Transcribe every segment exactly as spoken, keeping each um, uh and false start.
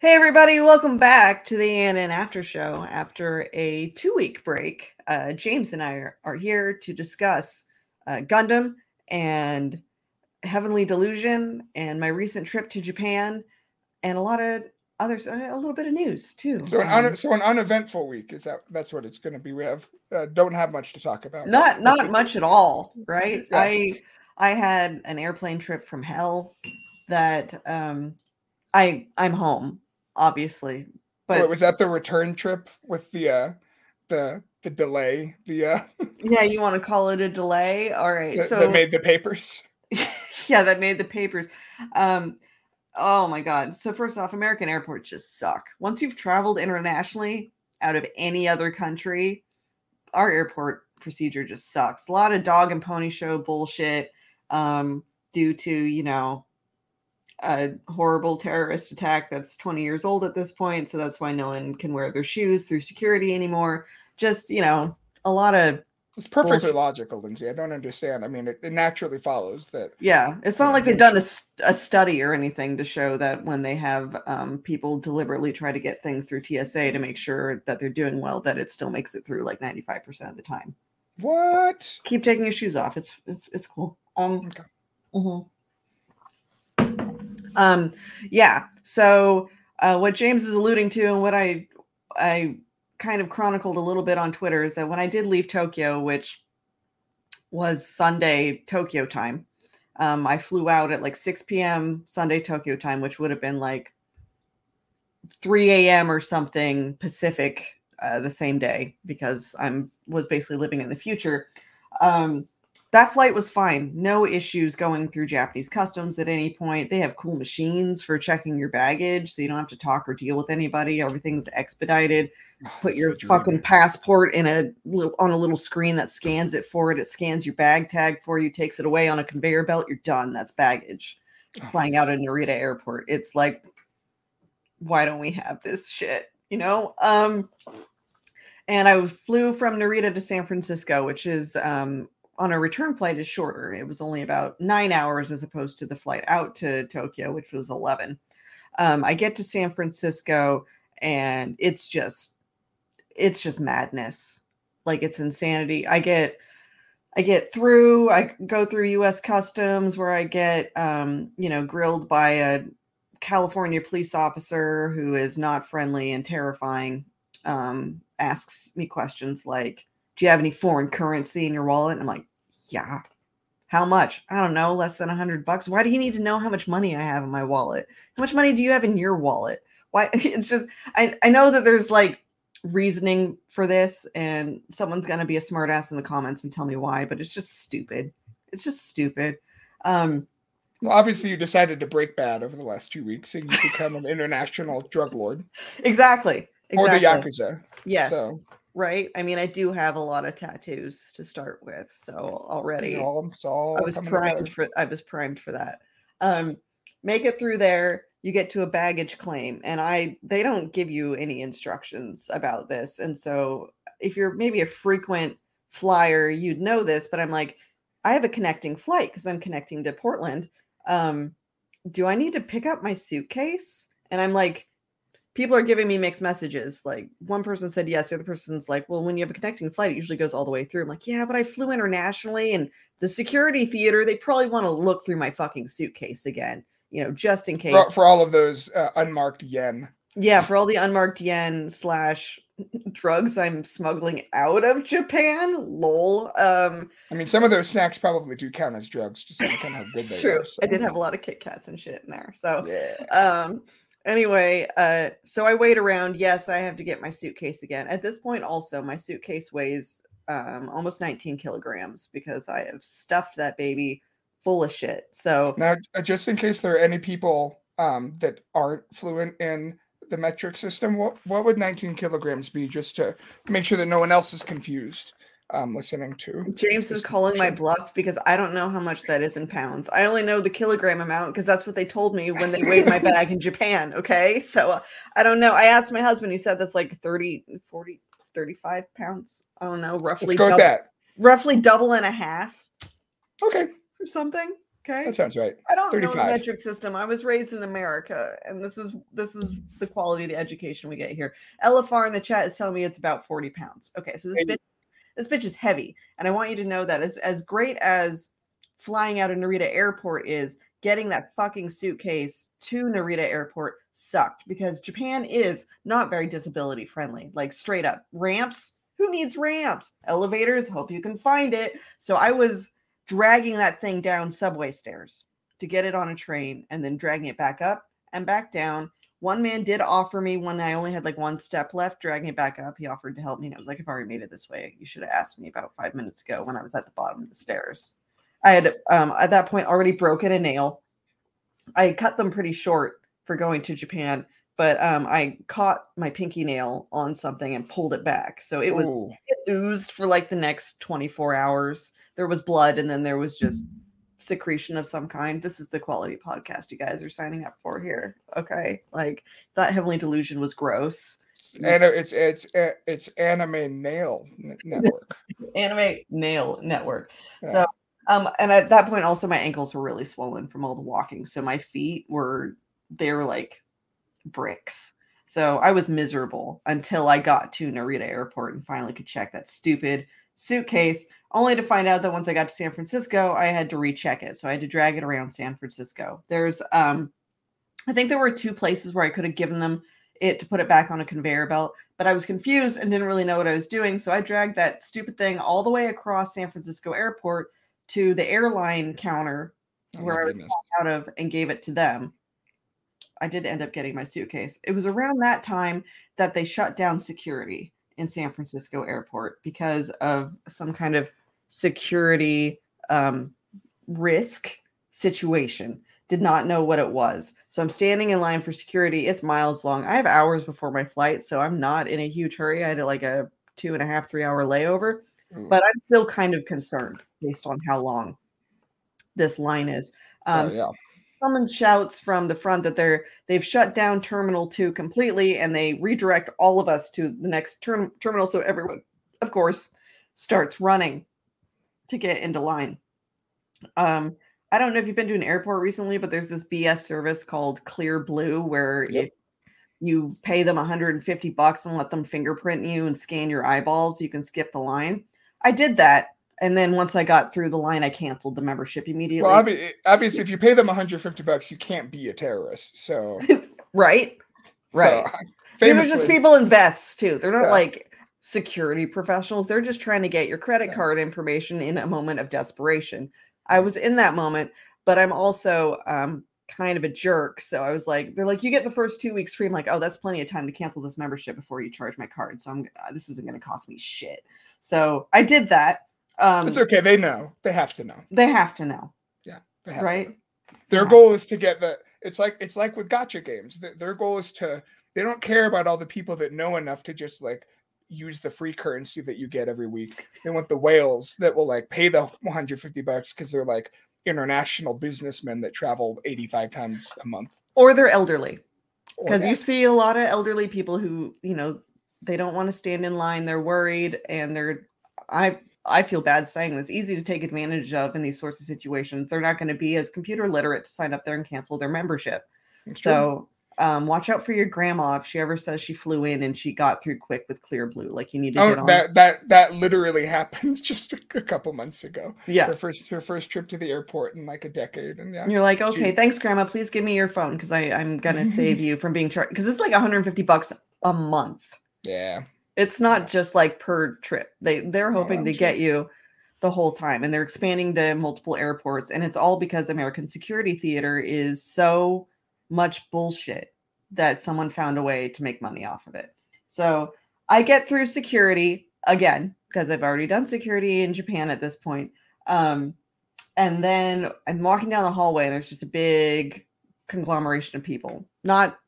Hey everybody, welcome back to the In and After Show. After a two-week break, uh, James and I are, are here to discuss uh, Gundam and Heavenly Delusion and my recent trip to Japan and a lot of others, a little bit of news too. So an, un- um, so an uneventful week, is that that's what it's going to be. We have uh, don't have much to talk about. Not not week. Much at all, right? Yeah. I I had an airplane trip from hell that um, I I'm home. Obviously, but Wait, was that the return trip with the uh, the the delay? The uh, yeah, you want to call it a delay? All right, that, so that made the papers. yeah, that made the papers. Um, oh my God! So first off, American airports just suck. Once you've traveled internationally out of any other country, our airport procedure just sucks. A lot of dog and pony show bullshit um, due to you know. a horrible terrorist attack that's twenty years old at this point. So that's why no one can wear their shoes through security anymore. Just, you know, a lot of... It's perfectly bullshit. Logical, Lindsay. I don't understand. I mean, it, it naturally follows that... Yeah, it's not know, like they've done a, a study or anything to show that when they have um, people deliberately try to get things through T S A to make sure that they're doing well, that it still makes it through like ninety-five percent of the time. What? Keep taking your shoes off. It's it's it's cool. Um, okay. Mm-hmm. Um, yeah, so uh, what James is alluding to and what I I kind of chronicled a little bit on Twitter is that when I did leave Tokyo, which was Sunday Tokyo time, um, I flew out at like six p.m. Sunday Tokyo time, which would have been like three a.m. or something Pacific uh, the same day because I'm was basically living in the future. Um That flight was fine. No issues going through Japanese customs at any point. They have cool machines for checking your baggage, so you don't have to talk or deal with anybody. Everything's expedited. Put your fucking passport in a little on a little screen that scans it for it. It scans your bag tag for you, takes it away on a conveyor belt. You're done. That's baggage. Flying out of Narita Airport. It's like, why don't we have this shit? You know? Um, and I flew from Narita to San Francisco, which is... Um, on a return flight is shorter. It was only about nine hours as opposed to the flight out to Tokyo, which was eleven. Um, I get to San Francisco and it's just, it's just madness. Like it's insanity. I get, I get through, I go through U S Customs where I get, um, you know, grilled by a California police officer who is not friendly and terrifying, um, asks me questions like, do you have any foreign currency in your wallet? And I'm like, yeah. How much? I don't know. Less than a hundred bucks. Why do you need to know how much money I have in my wallet? How much money do you have in your wallet? Why? It's just, I, I know that there's like reasoning for this and someone's going to be a smart ass in the comments and tell me why, but it's just stupid. It's just stupid. Um, Well, obviously, you decided to break bad over the last two weeks and you become an international drug lord. Exactly. exactly. Or the Yakuza. Yes. So. Right. I mean, I do have a lot of tattoos to start with, so already you know, I was primed out. for I was primed for that. Um, make it through there. You get to a baggage claim, and I they don't give you any instructions about this, and so if you're maybe a frequent flyer, you'd know this, but I'm like, I have a connecting flight because I'm connecting to Portland. Um, do I need to pick up my suitcase? And I'm like, people are giving me mixed messages. Like one person said yes, the other person's like, well, when you have a connecting flight, it usually goes all the way through. I'm like, yeah, but I flew internationally, and the security theater, they probably want to look through my fucking suitcase again, you know, just in case. For, for all of those uh, unmarked yen. Yeah, for all the unmarked yen slash drugs I'm smuggling out of Japan. Lol. Um, I mean, some of those snacks probably do count as drugs. Just kind of how good it's they true. Are, so. I did have a lot of Kit Kats and shit in there. So yeah. Um, anyway, uh, so I wait around. Yes, I have to get my suitcase again. At this point, also, my suitcase weighs um, almost nineteen kilograms because I have stuffed that baby full of shit. So now, just in case there are any people um, that aren't fluent in the metric system, what what would nineteen kilograms be, just to make sure that no one else is confused um listening to James is calling my bluff because I don't know how much that is in pounds. I only know the kilogram amount because that's what they told me when they weighed my bag in Japan. Okay, so uh, I don't know. I asked my husband, he said that's like thirty, forty, thirty-five pounds. I don't know, roughly. Let's go double, with that. Roughly double and a half. Okay. Or something. Okay. That sounds right. I don't thirty-five know the metric system. I was raised in America, and this is this is the quality of the education we get here. L F R in the chat is telling me it's about forty pounds. Okay, so this bitch, this bitch is heavy, and I want you to know that as as great as flying out of Narita Airport is, getting that fucking suitcase to Narita Airport sucked because Japan is not very disability friendly. Like straight up ramps. Who needs ramps? Elevators. Hope you can find it. So I was dragging that thing down subway stairs to get it on a train and then dragging it back up and back down. One man did offer me when I only had like one step left, dragging it back up. He offered to help me. And I was like, I've already made it this way. You should have asked me about five minutes ago when I was at the bottom of the stairs. I had um, at that point already broken a nail. I cut them pretty short for going to Japan, but um, I caught my pinky nail on something and pulled it back. So it was Ooh. It oozed for like the next twenty-four hours. There was blood, and then there was just secretion of some kind. This is the quality podcast you guys are signing up for here. Okay, like that heavenly delusion was gross. And it's it's it's Anime Nail Network. Anime Nail Network. Yeah. So, um, and at that point, also my ankles were really swollen from all the walking, so my feet were they were like bricks. So I was miserable until I got to Narita Airport and finally could check that stupid suitcase, only to find out that once I got to San Francisco, I had to recheck it. So I had to drag it around San Francisco. There's, um, I think there were two places where I could have given them it to put it back on a conveyor belt, but I was confused and didn't really know what I was doing. So I dragged that stupid thing all the way across San Francisco Airport to the airline counter oh where I was out of and gave it to them. I did end up getting my suitcase. It was around that time that they shut down security in San Francisco Airport because of some kind of security um, risk situation. Did not know what it was. So I'm standing in line for security. It's miles long. I have hours before my flight, so I'm not in a huge hurry. I had like a two and a half, three hour layover, mm. but I'm still kind of concerned based on how long this line is. Um, oh, yeah. Someone shouts from the front that they're they've shut down Terminal Two completely, and they redirect all of us to the next term, terminal. So everyone, of course, starts running to get into line. Um, I don't know if you've been to an airport recently, but there's this B S service called Clear Blue, where yep. if you pay them one hundred fifty bucks and let them fingerprint you and scan your eyeballs, you can skip the line. I did that. And then once I got through the line, I canceled the membership immediately. Well, obviously, obviously if you pay them one hundred fifty bucks, you can't be a terrorist. So right, right. So, famously, these are just people in vests too. They're not yeah. like security professionals. They're just trying to get your credit yeah. card information in a moment of desperation. I was in that moment, but I'm also um, kind of a jerk. So I was like, they're like, you get the first two weeks free. I'm like, oh, that's plenty of time to cancel this membership before you charge my card. So I'm uh, this isn't going to cost me shit. So I did that. Um, it's okay. They know. They have to know. They have to know. Yeah. They have right. To know. Their yeah. goal is to get the. It's like it's like with gacha games. Their, their goal is to. They don't care about all the people that know enough to just like use the free currency that you get every week. They want the whales that will like pay the one hundred fifty bucks because they're like international businessmen that travel eighty-five times a month. Or they're elderly, because you see a lot of elderly people who you know They don't want to stand in line. They're worried, and they're I I feel bad saying this, easy to take advantage of in these sorts of situations. They're not going to be as computer literate to sign up there and cancel their membership. That's so um, watch out for your grandma if she ever says she flew in and she got through quick with Clear Blue. Like you need to. Oh, get on. that that that literally happened just a, a couple months ago. Yeah, her first her first trip to the airport in like a decade, and yeah. And you're like, okay, she... thanks, Grandma. Please give me your phone because I I'm gonna save you from being charged because it's like one hundred fifty bucks a month. Yeah. It's not yeah. just like per trip. They, they're hoping oh, to sure. get you the whole time. And they're expanding to multiple airports. And it's all because American Security Theater is so much bullshit that someone found a way to make money off of it. So I get through security again, because I've already done security in Japan at this point. Um, and then I'm walking down the hallway and there's just a big conglomeration of people. Not...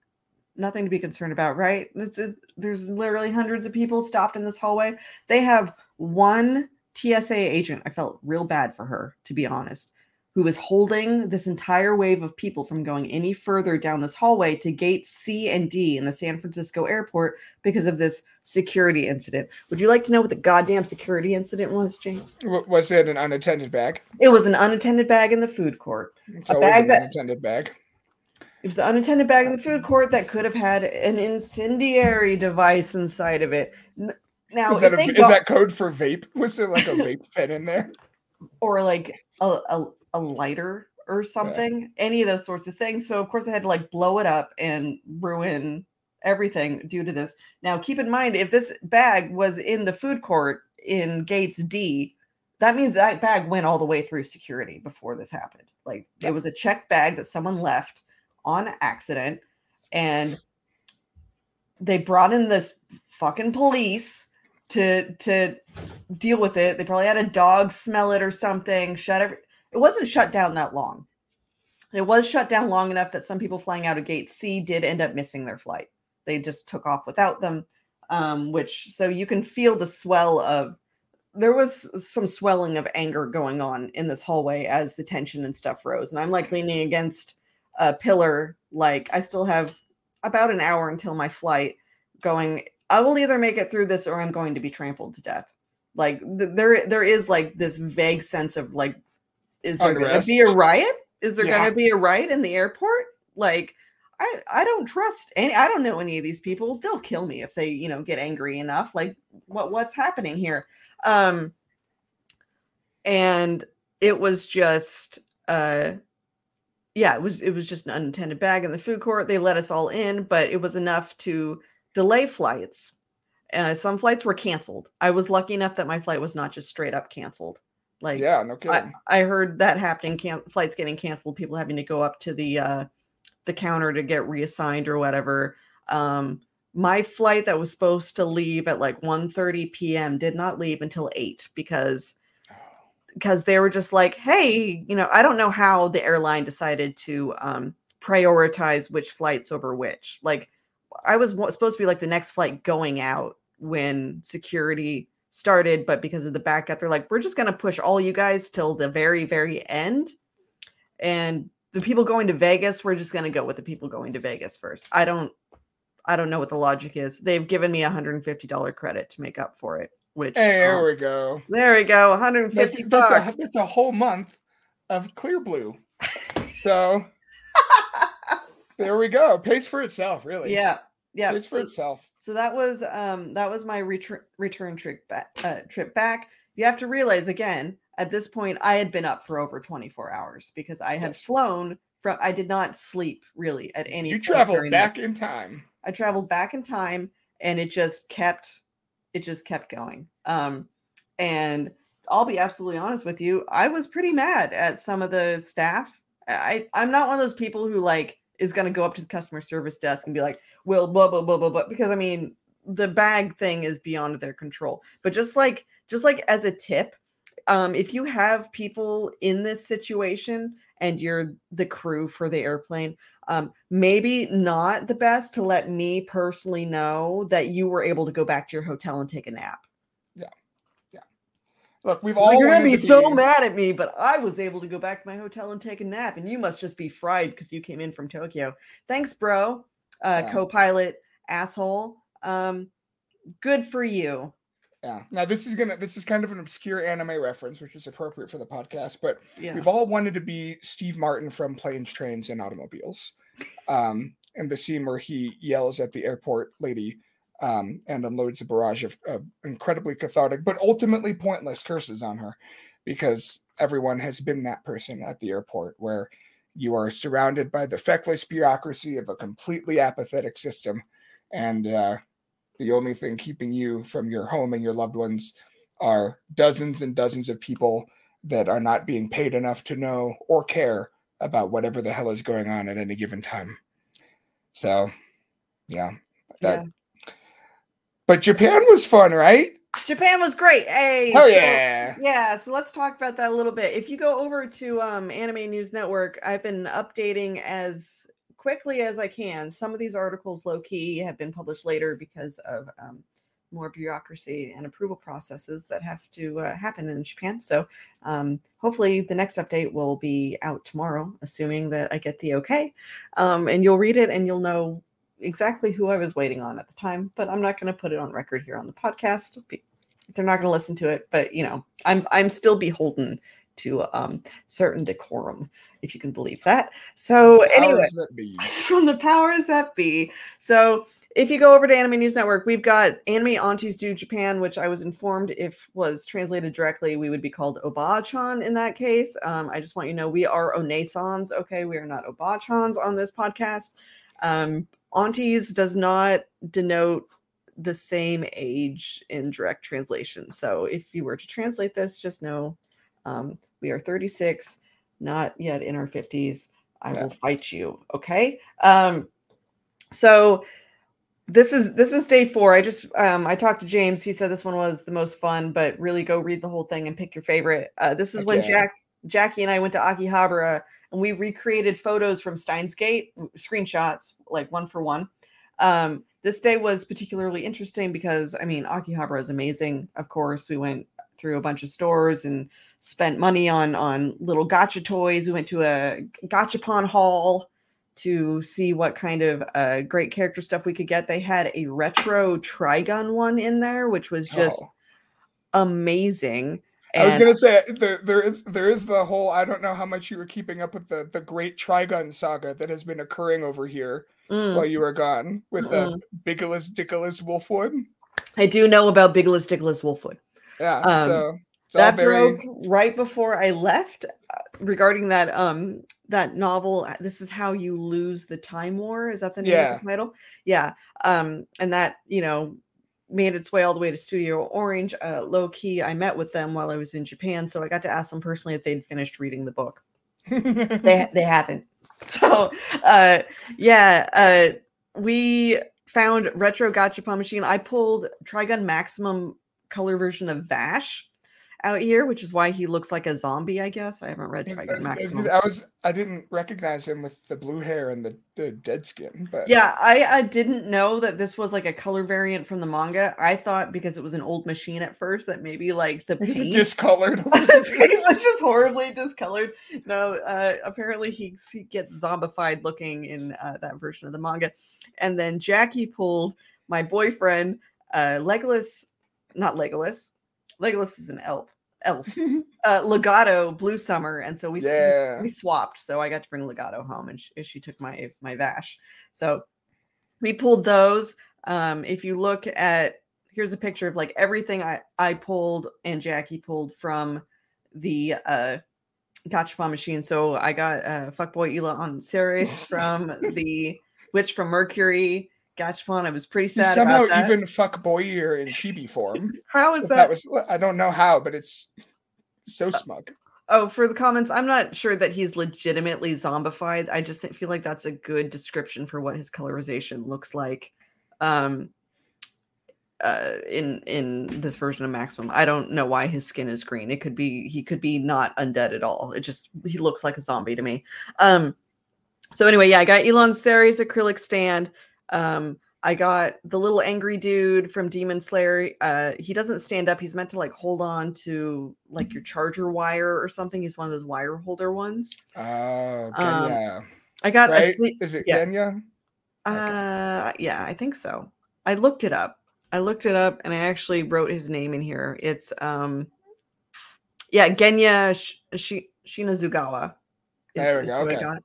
Nothing to be concerned about, right? It's, it, there's literally hundreds of people stopped in this hallway. They have one T S A agent. I felt real bad for her, to be honest, who was holding this entire wave of people from going any further down this hallway to gate C and D in the San Francisco airport because of this security incident. Would you like to know what the goddamn security incident was, James? Was it an unattended bag? It was an unattended bag in the food court. It's a bag an that unattended bag. It was the unattended bag in the food court that could have had an incendiary device inside of it. Now, is that, a, is go- that code for vape? Was there like a vape pen in there? Or like a, a, a lighter or something? Yeah. Any of those sorts of things. So, of course, they had to like blow it up and ruin everything due to this. Now, keep in mind, if this bag was in the food court in Gates D, that means that bag went all the way through security before this happened. Like, yeah. It was a checked bag that someone left on accident, and they brought in this fucking police to to deal with it. They probably had a dog smell it or something. Shut every- it wasn't shut down that long. It was shut down long enough that some people flying out of Gate C did end up missing their flight. They just took off without them, um, which so you can feel the swell of there was some swelling of anger going on in this hallway as the tension and stuff rose. And I'm like leaning against a pillar, like I still have about an hour until my flight going, I will either make it through this or I'm going to be trampled to death. Like th- there, there is like this vague sense of like, is there going to be a riot? Is there yeah. going to be a riot in the airport? Like, I, I don't trust any, I don't know any of these people. They'll kill me if they, you know, get angry enough. Like what, what's happening here? Um, and it was just, uh, Yeah, it was it was just an unattended bag in the food court. They let us all in, but it was enough to delay flights. Uh, some flights were canceled. I was lucky enough that my flight was not just straight up canceled. Like, yeah, no kidding. I, I heard that happening. Can- flights getting canceled, people having to go up to the uh, the counter to get reassigned or whatever. Um, my flight that was supposed to leave at like one thirty p.m. did not leave until eight because. Because they were just like, hey, you know, I don't know how the airline decided to um, prioritize which flights over which. Like, I was supposed to be like the next flight going out when security started, but because of the backup, they're like, we're just going to push all you guys till the very, very end. And the people going to Vegas, we're just going to go with the people going to Vegas first. I don't, I don't know what the logic is. They've given me one hundred fifty dollars credit to make up for it. Which, hey, there um, we go. There we go. one hundred fifty that, that's bucks. A, that's a whole month of Clear Blue. So there we go. Pays for itself, really. Yeah, yeah. Pays for so, itself. So that was um that was my retur- return trip back. Uh, trip back. You have to realize again at this point I had been up for over twenty-four hours because I had yes. flown from. I did not sleep really at any. You traveled back this. in time. I traveled back in time, and it just kept. It just kept going. Um, and I'll be absolutely honest with you. I was pretty mad at some of the staff. I, I'm not one of those people who like is going to go up to the customer service desk and be like, well, blah, blah, blah, blah, blah. Because I mean, the bag thing is beyond their control. But just like, just like as a tip, um, if you have people in this situation and you're the crew for the airplane, Um, maybe not the best to let me personally know that you were able to go back to your hotel and take a nap. Yeah. Yeah. Look, we've all, like, you're going to be so mad at me, but I was able to go back to my hotel and take a nap, and you must just be fried because you came in from Tokyo. Thanks, bro. Uh, yeah. Co-pilot asshole. Um, Good for you. Yeah. Now this is gonna this is kind of an obscure anime reference, which is appropriate for the podcast, but yeah. we've all wanted to be Steve Martin from Planes, Trains, and Automobiles. Um, and the scene where he yells at the airport lady um, and unloads a barrage of uh, incredibly cathartic but ultimately pointless curses on her, because everyone has been that person at the airport where you are surrounded by the feckless bureaucracy of a completely apathetic system, and uh, the only thing keeping you from your home and your loved ones are dozens and dozens of people that are not being paid enough to know or care about whatever the hell is going on at any given time. So, yeah. That, yeah. But Japan was fun, right? Japan was great. Hey. Oh, so, yeah. Yeah. So let's talk about that a little bit. If you go over to um, Anime News Network, I've been updating as quickly as I can. Some of these articles, low-key, have been published later because of um, more bureaucracy and approval processes that have to uh, happen in Japan. So um, hopefully the next update will be out tomorrow, assuming that I get the okay. Um, and you'll read it and you'll know exactly who I was waiting on at the time, but I'm not going to put it on record here on the podcast. They're not going to listen to it, but you know, I'm, I'm still beholden to um, certain decorum, if you can believe that. So anyway, from the powers that be. So if you go over to Anime News Network, we've got Anime Aunties Do Japan, which I was informed if was translated directly, we would be called Oba-chan in that case. Um, I just want you to know we are Onei-sans, okay? We are not Oba-chans on this podcast. Um, Aunties does not denote the same age in direct translation. So if you were to translate this, just know um, we are thirty-six, not yet in our fifties. I yeah. will fight you, okay? Um, so... This is this is day four. I just um, I talked to James. He said this one was the most fun, but really go read the whole thing and pick your favorite. Uh, this is okay. when Jack, Jackie and I went to Akihabara and we recreated photos from Steins Gate, screenshots, like one for one. Um, this day was particularly interesting because, I mean, Akihabara is amazing. Of course, we went through a bunch of stores and spent money on on little gacha toys. We went to a gachapon hall to see what kind of uh, great character stuff we could get. They had a retro Trigun one in there, which was just oh. amazing. And I was going to say, the, there is there is the whole, I don't know how much you were keeping up with the, the great Trigun saga that has been occurring over here mm. while you were gone with mm-hmm. the Bigelus Dickelus Wolfwood. I do know about Bigelus Dickelus Wolfwood. Yeah, um, so... That very... broke right before I left uh, regarding that um that novel. This is How You Lose the Time War. Is that the name yeah. of the title? Yeah. Um, and that, you know, made its way all the way to Studio Orange. Uh, low key, I met with them while I was in Japan, so I got to ask them personally if they'd finished reading the book. they they haven't. So uh, yeah, uh, we found retro gachapon machine. I pulled Trigun Maximum color version of Vash out here, which is why he looks like a zombie, I guess. I haven't read Trigun Maximum. I was I didn't recognize him with the blue hair and the, the dead skin. But yeah, I, I didn't know that this was like a color variant from the manga. I thought because it was an old machine at first that maybe like the paint discolored. The paint was just horribly discolored. No, uh, apparently he he gets zombified looking in uh, that version of the manga. And then Jackie pulled my boyfriend, uh, Legolas, not Legolas. Legolas is an elf. Elf. uh, Legato Blue Summer, and so we yeah. we swapped. So I got to bring Legato home, and she, she took my my Vash. So we pulled those. Um, if you look at here's a picture of like everything I I pulled and Jackie pulled from the uh, gachapon machine. So I got uh, Fuckboy Ela on Ceres from the Witch from Mercury. Gachapon. I was pretty sad you about that. Somehow even fuckboyer in chibi form. How is that? that was, I don't know how, but it's so smug. Oh, for the comments, I'm not sure that he's legitimately zombified. I just feel like that's a good description for what his colorization looks like um, uh, in in this version of Maximum. I don't know why his skin is green. It could be he could be not undead at all. It just he looks like a zombie to me. Um, so anyway, yeah, I got Elon Sari's acrylic stand. Um, I got the little angry dude from Demon Slayer. Uh, he doesn't stand up. He's meant to like hold on to like your charger wire or something. He's one of those wire holder ones. Oh, okay, um, yeah. I got right? a sleep. Is it yeah. Kenya? Okay. Uh, yeah, I think so. I looked it up. I looked it up and I actually wrote his name in here. It's um, yeah, Genya Sh- Shinazugawa. Is, there we go. Okay. I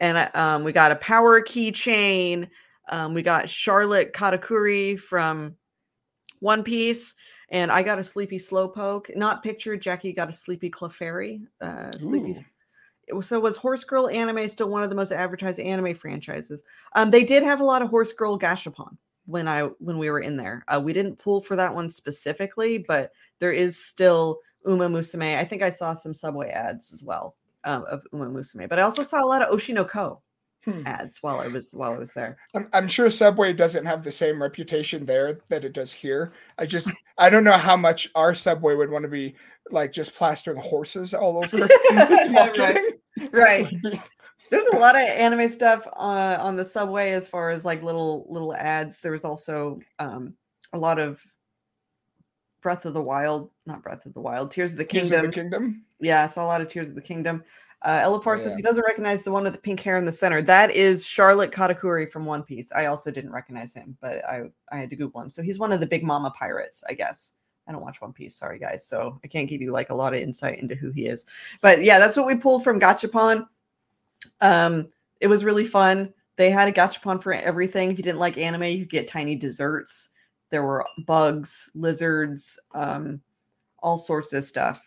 and I, um, we got a power keychain. Um, we got Charlotte Katakuri from One Piece, and I got a sleepy slowpoke. Not pictured. Jackie got a sleepy Clefairy. Uh, sleepy. So was Horse Girl Anime still one of the most advertised anime franchises? Um, they did have a lot of Horse Girl Gashapon when I when we were in there. Uh, we didn't pull for that one specifically, but there is still Uma Musume. I think I saw some Subway ads as well um, of Uma Musume, but I also saw a lot of Oshinoko hmm. ads while I was while I was there. I'm, I'm sure Subway doesn't have the same reputation there that it does here. I just I don't know how much our Subway would want to be like just plastering horses all over its marketing. Right. right. There's a lot of anime stuff uh, on the subway as far as like little little ads. There was also um, a lot of Breath of the Wild, not Breath of the Wild, Tears of the Kingdom. Tears of the Kingdom? Yeah, I saw a lot of Tears of the Kingdom. Uh, Elifar oh, says yeah. he doesn't recognize the one with the pink hair in the center. That is Charlotte Katakuri from One Piece. I also didn't recognize him, but I, I had to Google him. So he's one of the big mama pirates, I guess. I don't watch One Piece, sorry guys. So I can't give you like a lot of insight into who he is. But yeah, that's what we pulled from Gachapon. Um, it was really fun. They had a Gachapon for everything. If you didn't like anime, you could get tiny desserts. There were bugs, lizards, um, all sorts of stuff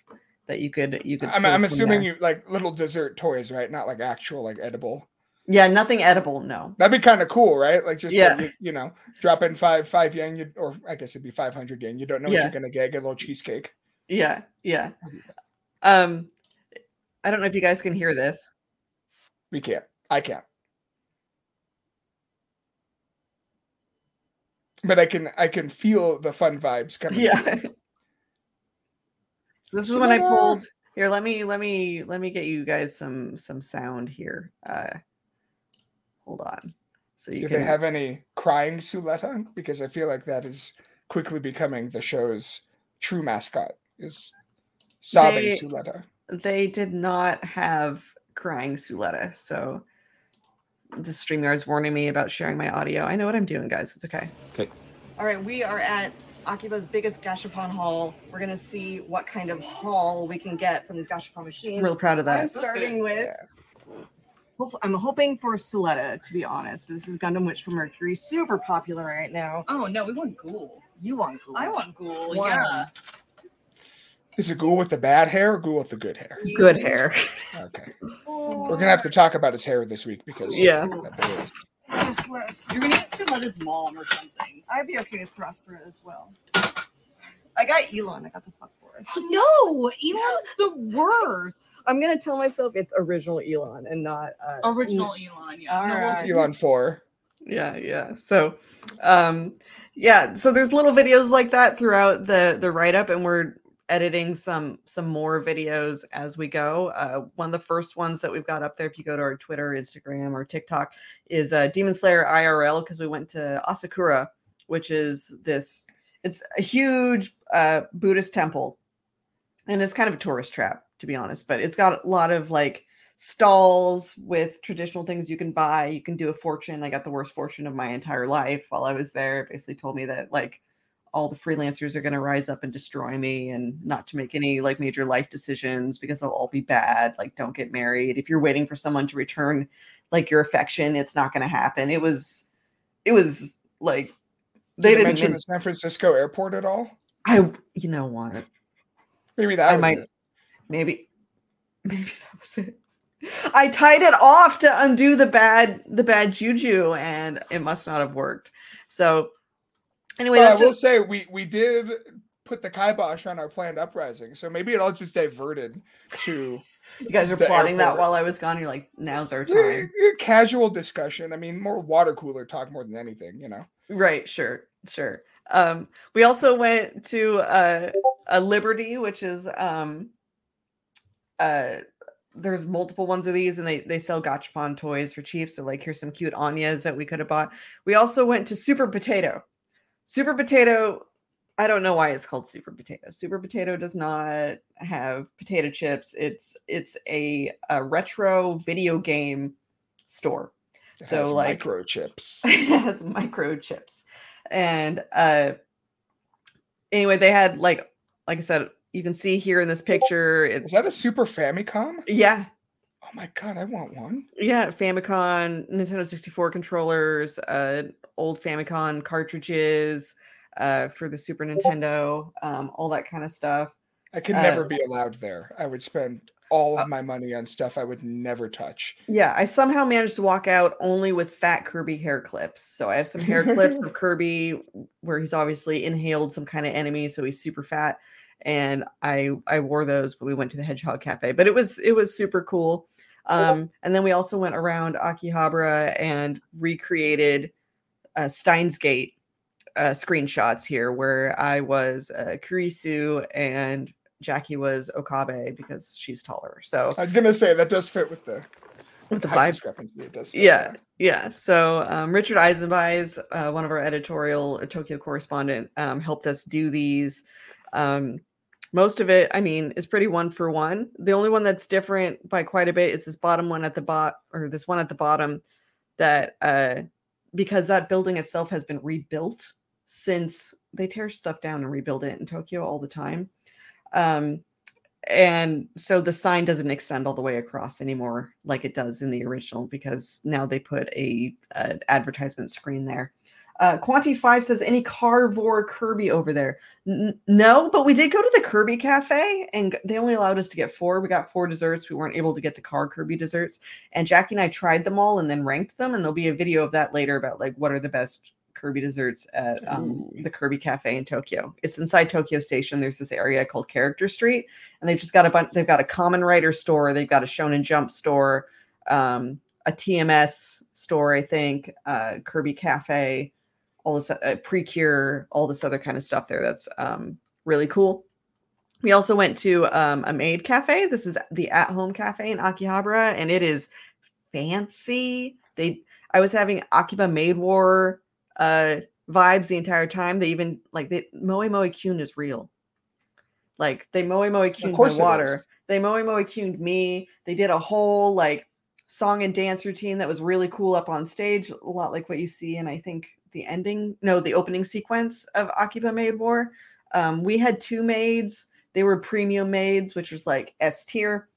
that you could you could. I'm, I'm assuming there. You like little dessert toys, right? Not like actual like edible. Yeah, nothing edible, no. That'd be kind of cool, right? Like just, yeah. like, you know, drop in five five yen, you, or I guess it'd be five hundred yen. You don't know yeah. what you're going to get, get a little cheesecake. Yeah, yeah. Um, I don't know if you guys can hear this. We can't. I can't. But I can I can feel the fun vibes coming. Yeah. So this is when I pulled. Here, let me, let me, let me get you guys some, some sound here. Uh, Hold on. So you Do can... they have any crying Suletta? Because I feel like that is quickly becoming the show's true mascot, is sobbing they, Suletta. They did not have crying Suletta. So the StreamYard's warning me about sharing my audio. I know what I'm doing, guys. It's okay. Okay. All right. We are at Akiba's biggest Gashapon haul. We're going to see what kind of haul we can get from these Gashapon machines. I'm real proud of that. I'm starting with... Yeah. I'm hoping for Suletta, to be honest. This is Gundam Witch from Mercury, super popular right now. Oh no, we want Ghoul. You want Ghoul. I want Ghoul. Wow. Yeah. Is it Ghoul with the bad hair or Ghoul with the good hair? Good hair. Okay. Oh. We're gonna have to talk about his hair this week because yeah. Useless. You're gonna get Suletta's mom or something. I'd be okay with Prospera as well. I got Elan. I got the fuck for it. No, Elan's the worst. I'm gonna tell myself it's original Elan and not uh, original e- Elan. Yeah, no, right. Elan four. Yeah, yeah. So, um, yeah. So there's little videos like that throughout the the write up, and we're editing some some more videos as we go. Uh, one of the first ones that we've got up there, if you go to our Twitter, Instagram, or TikTok, is uh, Demon Slayer I R L, because we went to Asakura, which is this. It's a huge uh, Buddhist temple, and it's kind of a tourist trap, to be honest, but it's got a lot of like stalls with traditional things you can buy. You can do a fortune. I got the worst fortune of my entire life while I was there. It basically told me that like all the freelancers are going to rise up and destroy me and not to make any like major life decisions because they'll all be bad. Like, don't get married. If you're waiting for someone to return like your affection, it's not going to happen. It was, it was like, They Did didn't mention the San Francisco airport at all? I, you know what? Maybe that I was might, it. Maybe, maybe that was it. I tied it off to undo the bad, the bad juju, and it must not have worked. So, anyway, well, I just... will say we we did put the kibosh on our planned uprising, so maybe it all just diverted to. You guys are plotting airport. That while I was gone. You're like, now's our time. Yeah, casual discussion. I mean, more water cooler talk more than anything, you know. Right, sure, sure. Um, we also went to uh, a Liberty, which is um, uh, there's multiple ones of these, and they they sell Gachapon toys for cheap. So like, here's some cute Anyas that we could have bought. We also went to Super Potato. Super Potato. I don't know why it's called Super Potato. Super Potato does not have potato chips. It's it's a, a retro video game store. It so has like microchips. It has microchips. And uh, anyway, they had like, like I said, you can see here in this picture. It's, is that a Super Famicom? Yeah. Oh my God, I want one. Yeah, Famicom, Nintendo sixty-four controllers, uh, old Famicom cartridges uh, for the Super Nintendo, um, all that kind of stuff. I could uh, never be allowed there. I would spend all of my money on stuff I would never touch. Yeah, I somehow managed to walk out only with fat Kirby hair clips. So I have some hair clips of Kirby where he's obviously inhaled some kind of enemy, so he's super fat. And I I wore those when we went to the Hedgehog Cafe. But it was it was super cool. Um, yeah. And then we also went around Akihabara and recreated uh, Steins Gate uh, screenshots here, where I was uh, Kurisu and Jackie was Okabe because she's taller. So I was gonna say that does fit with the with the vibe discrepancy. It does fit, yeah, that. yeah. So um, Richard Eisenbeis, uh, one of our editorial Tokyo correspondent, um, helped us do these. Um, most of it, I mean, is pretty one for one. The only one that's different by quite a bit is this bottom one at the bot, or this one at the bottom, that uh, because that building itself has been rebuilt since they tear stuff down and rebuild it in Tokyo all the time. Um, and so the sign doesn't extend all the way across anymore like it does in the original, because now they put a, a advertisement screen there. Uh, Quanti five says, any carnivore Kirby over there? N- no, but we did go to the Kirby Cafe, and they only allowed us to get four. We got four desserts. We weren't able to get the car Kirby desserts. And Jackie and I tried them all and then ranked them. And there'll be a video of that later about like what are the best Kirby desserts at um, the Kirby Cafe in Tokyo. It's inside Tokyo Station. There's this area called Character Street, and they've just got a bunch. They've got a Kamen Rider store. They've got a Shonen Jump store, um, a T M S store, I think, uh, Kirby Cafe. All this uh, Precure, all this other kind of stuff there. That's um, really cool. We also went to um, a maid cafe. This is the At Home Cafe in Akihabara, and it is fancy. They, I was having Akiba Maid War uh, vibes the entire time. They even like they Moe Moe Kyun is real. Like they Moe Moe Kyun'd my water. They Moe Moe Kyun'd me. They did a whole like song and dance routine that was really cool up on stage. A lot like what you see, and I think. The ending, no, the opening sequence of Akiba Maid War. Um, we had two maids. They were premium maids, which was like S tier.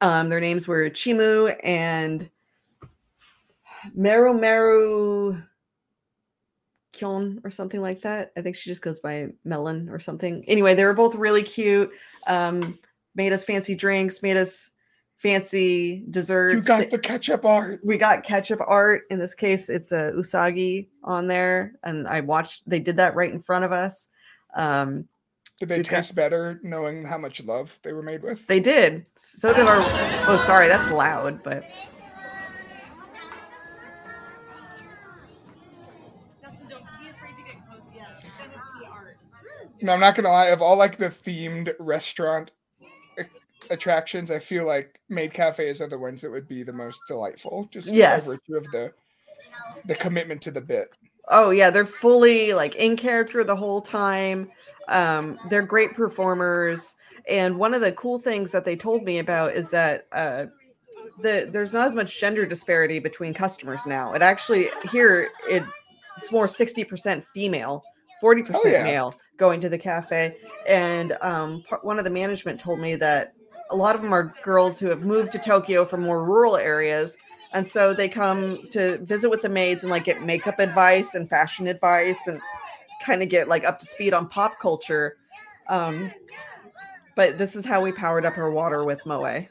Um, their names were Chimu and Meru Meru Kyon or something like that. I think she just goes by Melon or something. Anyway, they were both really cute. Um, made us fancy drinks, made us fancy desserts. You got the ketchup art. We got ketchup art. In this case, it's a usagi on there. And I watched, they did that right in front of us. Um, did they taste got, better knowing how much love they were made with? They did. So did our, oh, sorry, that's loud, but. No, I'm not going to lie. Of all like the themed restaurant attractions, I feel like maid cafes are the ones that would be the most delightful, just yes. by virtue of the the commitment to the bit. Oh yeah, they're fully like in character the whole time. Um, they're great performers, and one of the cool things that they told me about is that uh, the there's not as much gender disparity between customers now. It actually here it it's more sixty percent female, forty percent oh, yeah. male going to the cafe, and um, one of the management told me that. A lot of them are girls who have moved to Tokyo from more rural areas. And so they come to visit with the maids and like get makeup advice and fashion advice and kind of get like up to speed on pop culture. Um, but this is how we powered up our water with Moe. I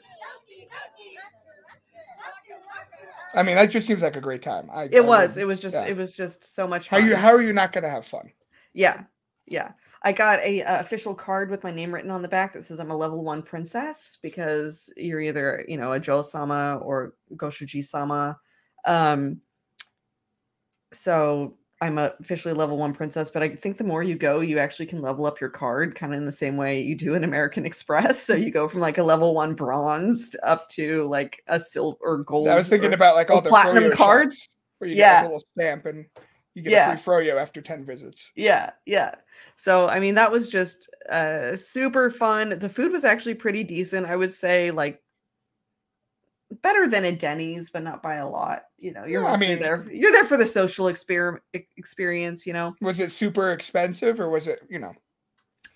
mean, that just seems like a great time. I, it I was, mean, it was just, yeah. it was just so much fun. How you, how are you not going to have fun? Yeah. Yeah. I got a uh, official card with my name written on the back that says I'm a level one princess because you're either, you know, a Jo-sama or Goshuji-sama. Um, so I'm a officially level one princess, but I think the more you go, you actually can level up your card kind of in the same way you do in American Express. So you go from like a level one bronze up to like a silver or gold. So I was thinking or, about like all the platinum cards where you yeah. get a little stamp and you get yeah. a free froyo after ten visits. Yeah, yeah. So, I mean, that was just uh, super fun. The food was actually pretty decent. I would say like better than a Denny's, but not by a lot. You know, you're yeah, I mean, there. You're there for the social exper- experience. You know, was it super expensive or was it, you know,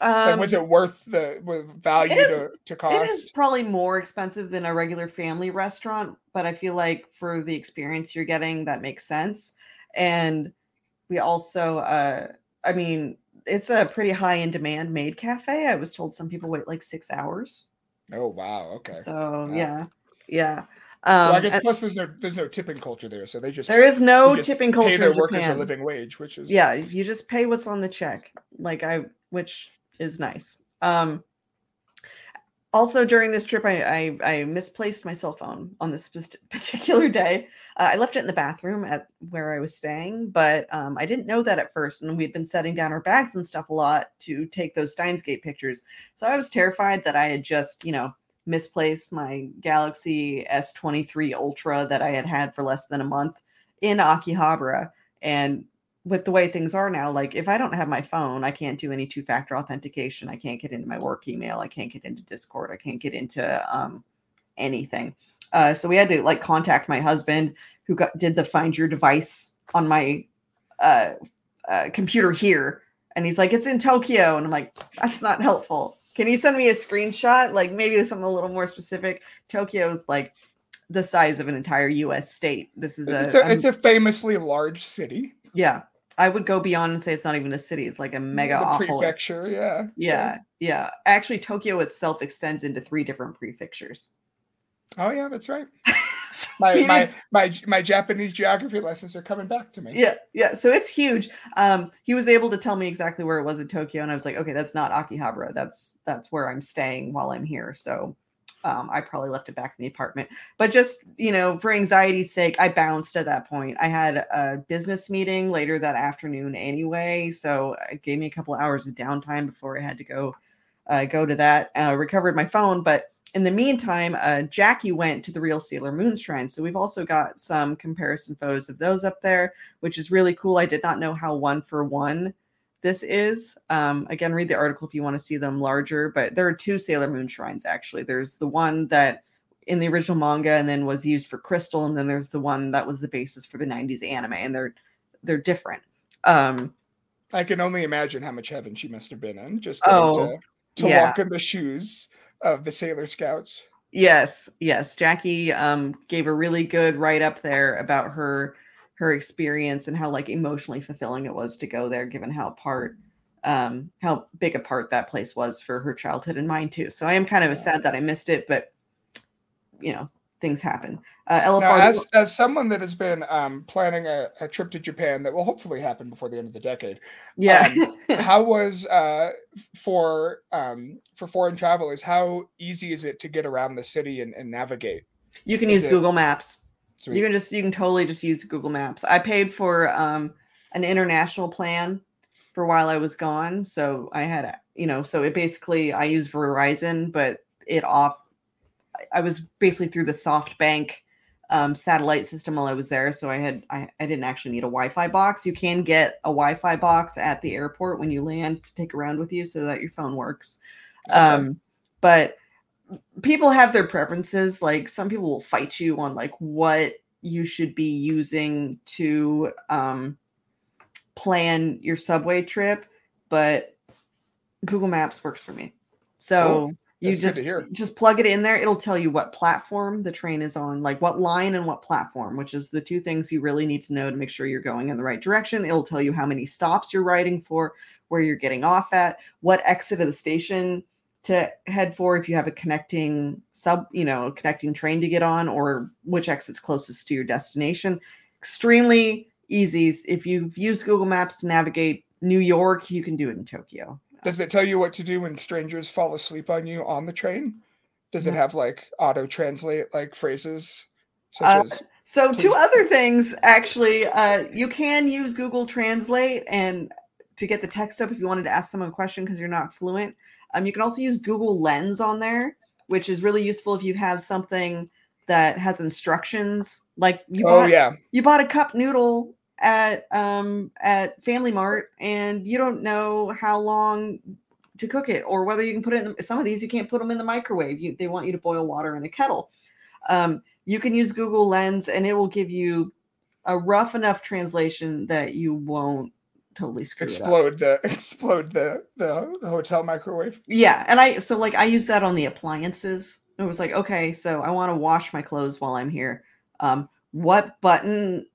um, like, was it worth the value is, to, to cost? It is probably more expensive than a regular family restaurant, but I feel like for the experience you're getting, that makes sense. And we also, uh, I mean, it's a pretty high in demand maid cafe. I was told some people wait like six hours. Oh, wow. Okay. So, wow. yeah. Yeah. Um, well, I guess, and, plus there's no, there's no tipping culture there. So they just, there is no just tipping culture. Pay their in workers Japan. A living wage, which is, yeah, you just pay what's on the check. Like I, which is nice. Um, also during this trip, I, I, I misplaced my cell phone on this particular day. Uh, I left it in the bathroom at where I was staying, but um, I didn't know that at first. And we'd been setting down our bags and stuff a lot to take those Steins Gate pictures. So I was terrified that I had just, you know, misplaced my Galaxy S twenty-three Ultra that I had had for less than a month in Akihabara. And with the way things are now, like if I don't have my phone, I can't do any two-factor authentication. I can't get into my work email. I can't get into Discord. I can't get into um, anything. Uh, so we had to like contact my husband who got, did the find your device on my uh, uh, computer here. And he's like, it's in Tokyo. And I'm like, that's not helpful. Can you send me a screenshot? Like maybe something a little more specific. Tokyo is like the size of an entire U S state. This is a it's a, it's a famously large city. Yeah, I would go beyond and say it's not even a city. It's like a mega the prefecture. Yeah. yeah, yeah, yeah. Actually, Tokyo itself extends into three different prefectures. Oh yeah, that's right. so my my, my my Japanese geography lessons are coming back to me. Yeah, yeah. So it's huge. Um, he was able to tell me exactly where it was in Tokyo, and I was like, okay, that's not Akihabara. That's that's where I'm staying while I'm here. So, um, I probably left it back in the apartment. But just you know, for anxiety's sake, I bounced at that point. I had a business meeting later that afternoon anyway, so it gave me a couple hours of downtime before I had to go uh, go to that. Uh, recovered my phone, but. In the meantime, uh, Jackie went to the real Sailor Moon shrine. So we've also got some comparison photos of those up there, which is really cool. I did not know how one for one this is. Um, again, read the article if you want to see them larger. But there are two Sailor Moon shrines, actually. There's the one that in the original manga and then was used for Crystal. And then there's the one that was the basis for the nineties anime. And they're they're different. Um, I can only imagine how much heaven she must have been in just going oh, to, to yeah. walk in the shoes. Of the Sailor Scouts. Yes, yes. Jackie um, gave a really good write-up there about her her experience and how like emotionally fulfilling it was to go there, given how part um, how big a part that place was for her childhood and mine too. So I am kind of sad that I missed it, but you know, things happen. Uh, L F R- now, as as someone that has been um, planning a, a trip to Japan that will hopefully happen before the end of the decade, yeah. um, how was uh, for um, for foreign travelers? How easy is it to get around the city and, and navigate? You can is use it... Google Maps. Sweet. You can just you can totally just use Google Maps. I paid for um, an international plan for while I was gone, so I had you know so it basically I used Verizon, but it off. I was basically through the SoftBank um, satellite system while I was there. So I had, I, I didn't actually need a Wi-Fi box. You can get a Wi-Fi box at the airport when you land to take around with you so that your phone works. Okay. Um, but people have their preferences. Like some people will fight you on like what you should be using to um, plan your subway trip, but Google Maps works for me. So oh. You just, just plug it in there. It'll tell you what platform the train is on, like what line and what platform, which is the two things you really need to know to make sure you're going in the right direction. It'll tell you how many stops you're riding for, where you're getting off at, what exit of the station to head for if you have a connecting sub, you know, connecting train to get on, or which exit's closest to your destination. Extremely easy. If you've used Google Maps to navigate New York, you can do it in Tokyo. Does it tell you what to do when strangers fall asleep on you on the train? Does yeah. it have like auto translate like phrases? Such uh, as, so two other things, actually, uh, you can use Google Translate and to get the text up if you wanted to ask someone a question because you're not fluent. Um, you can also use Google Lens on there, which is really useful if you have something that has instructions. Like you oh, bought, yeah. you bought a cup noodle at um at Family Mart and you don't know how long to cook it or whether you can put it in the, some of these you can't put them in the microwave you, they want you to boil water in a kettle Um, you can use Google Lens, and it will give you a rough enough translation that you won't totally screw explode it up. the explode the, the the hotel microwave. Yeah, and I so like I used that on the appliances. It was like, okay, so I want to wash my clothes while I'm here. Um, what button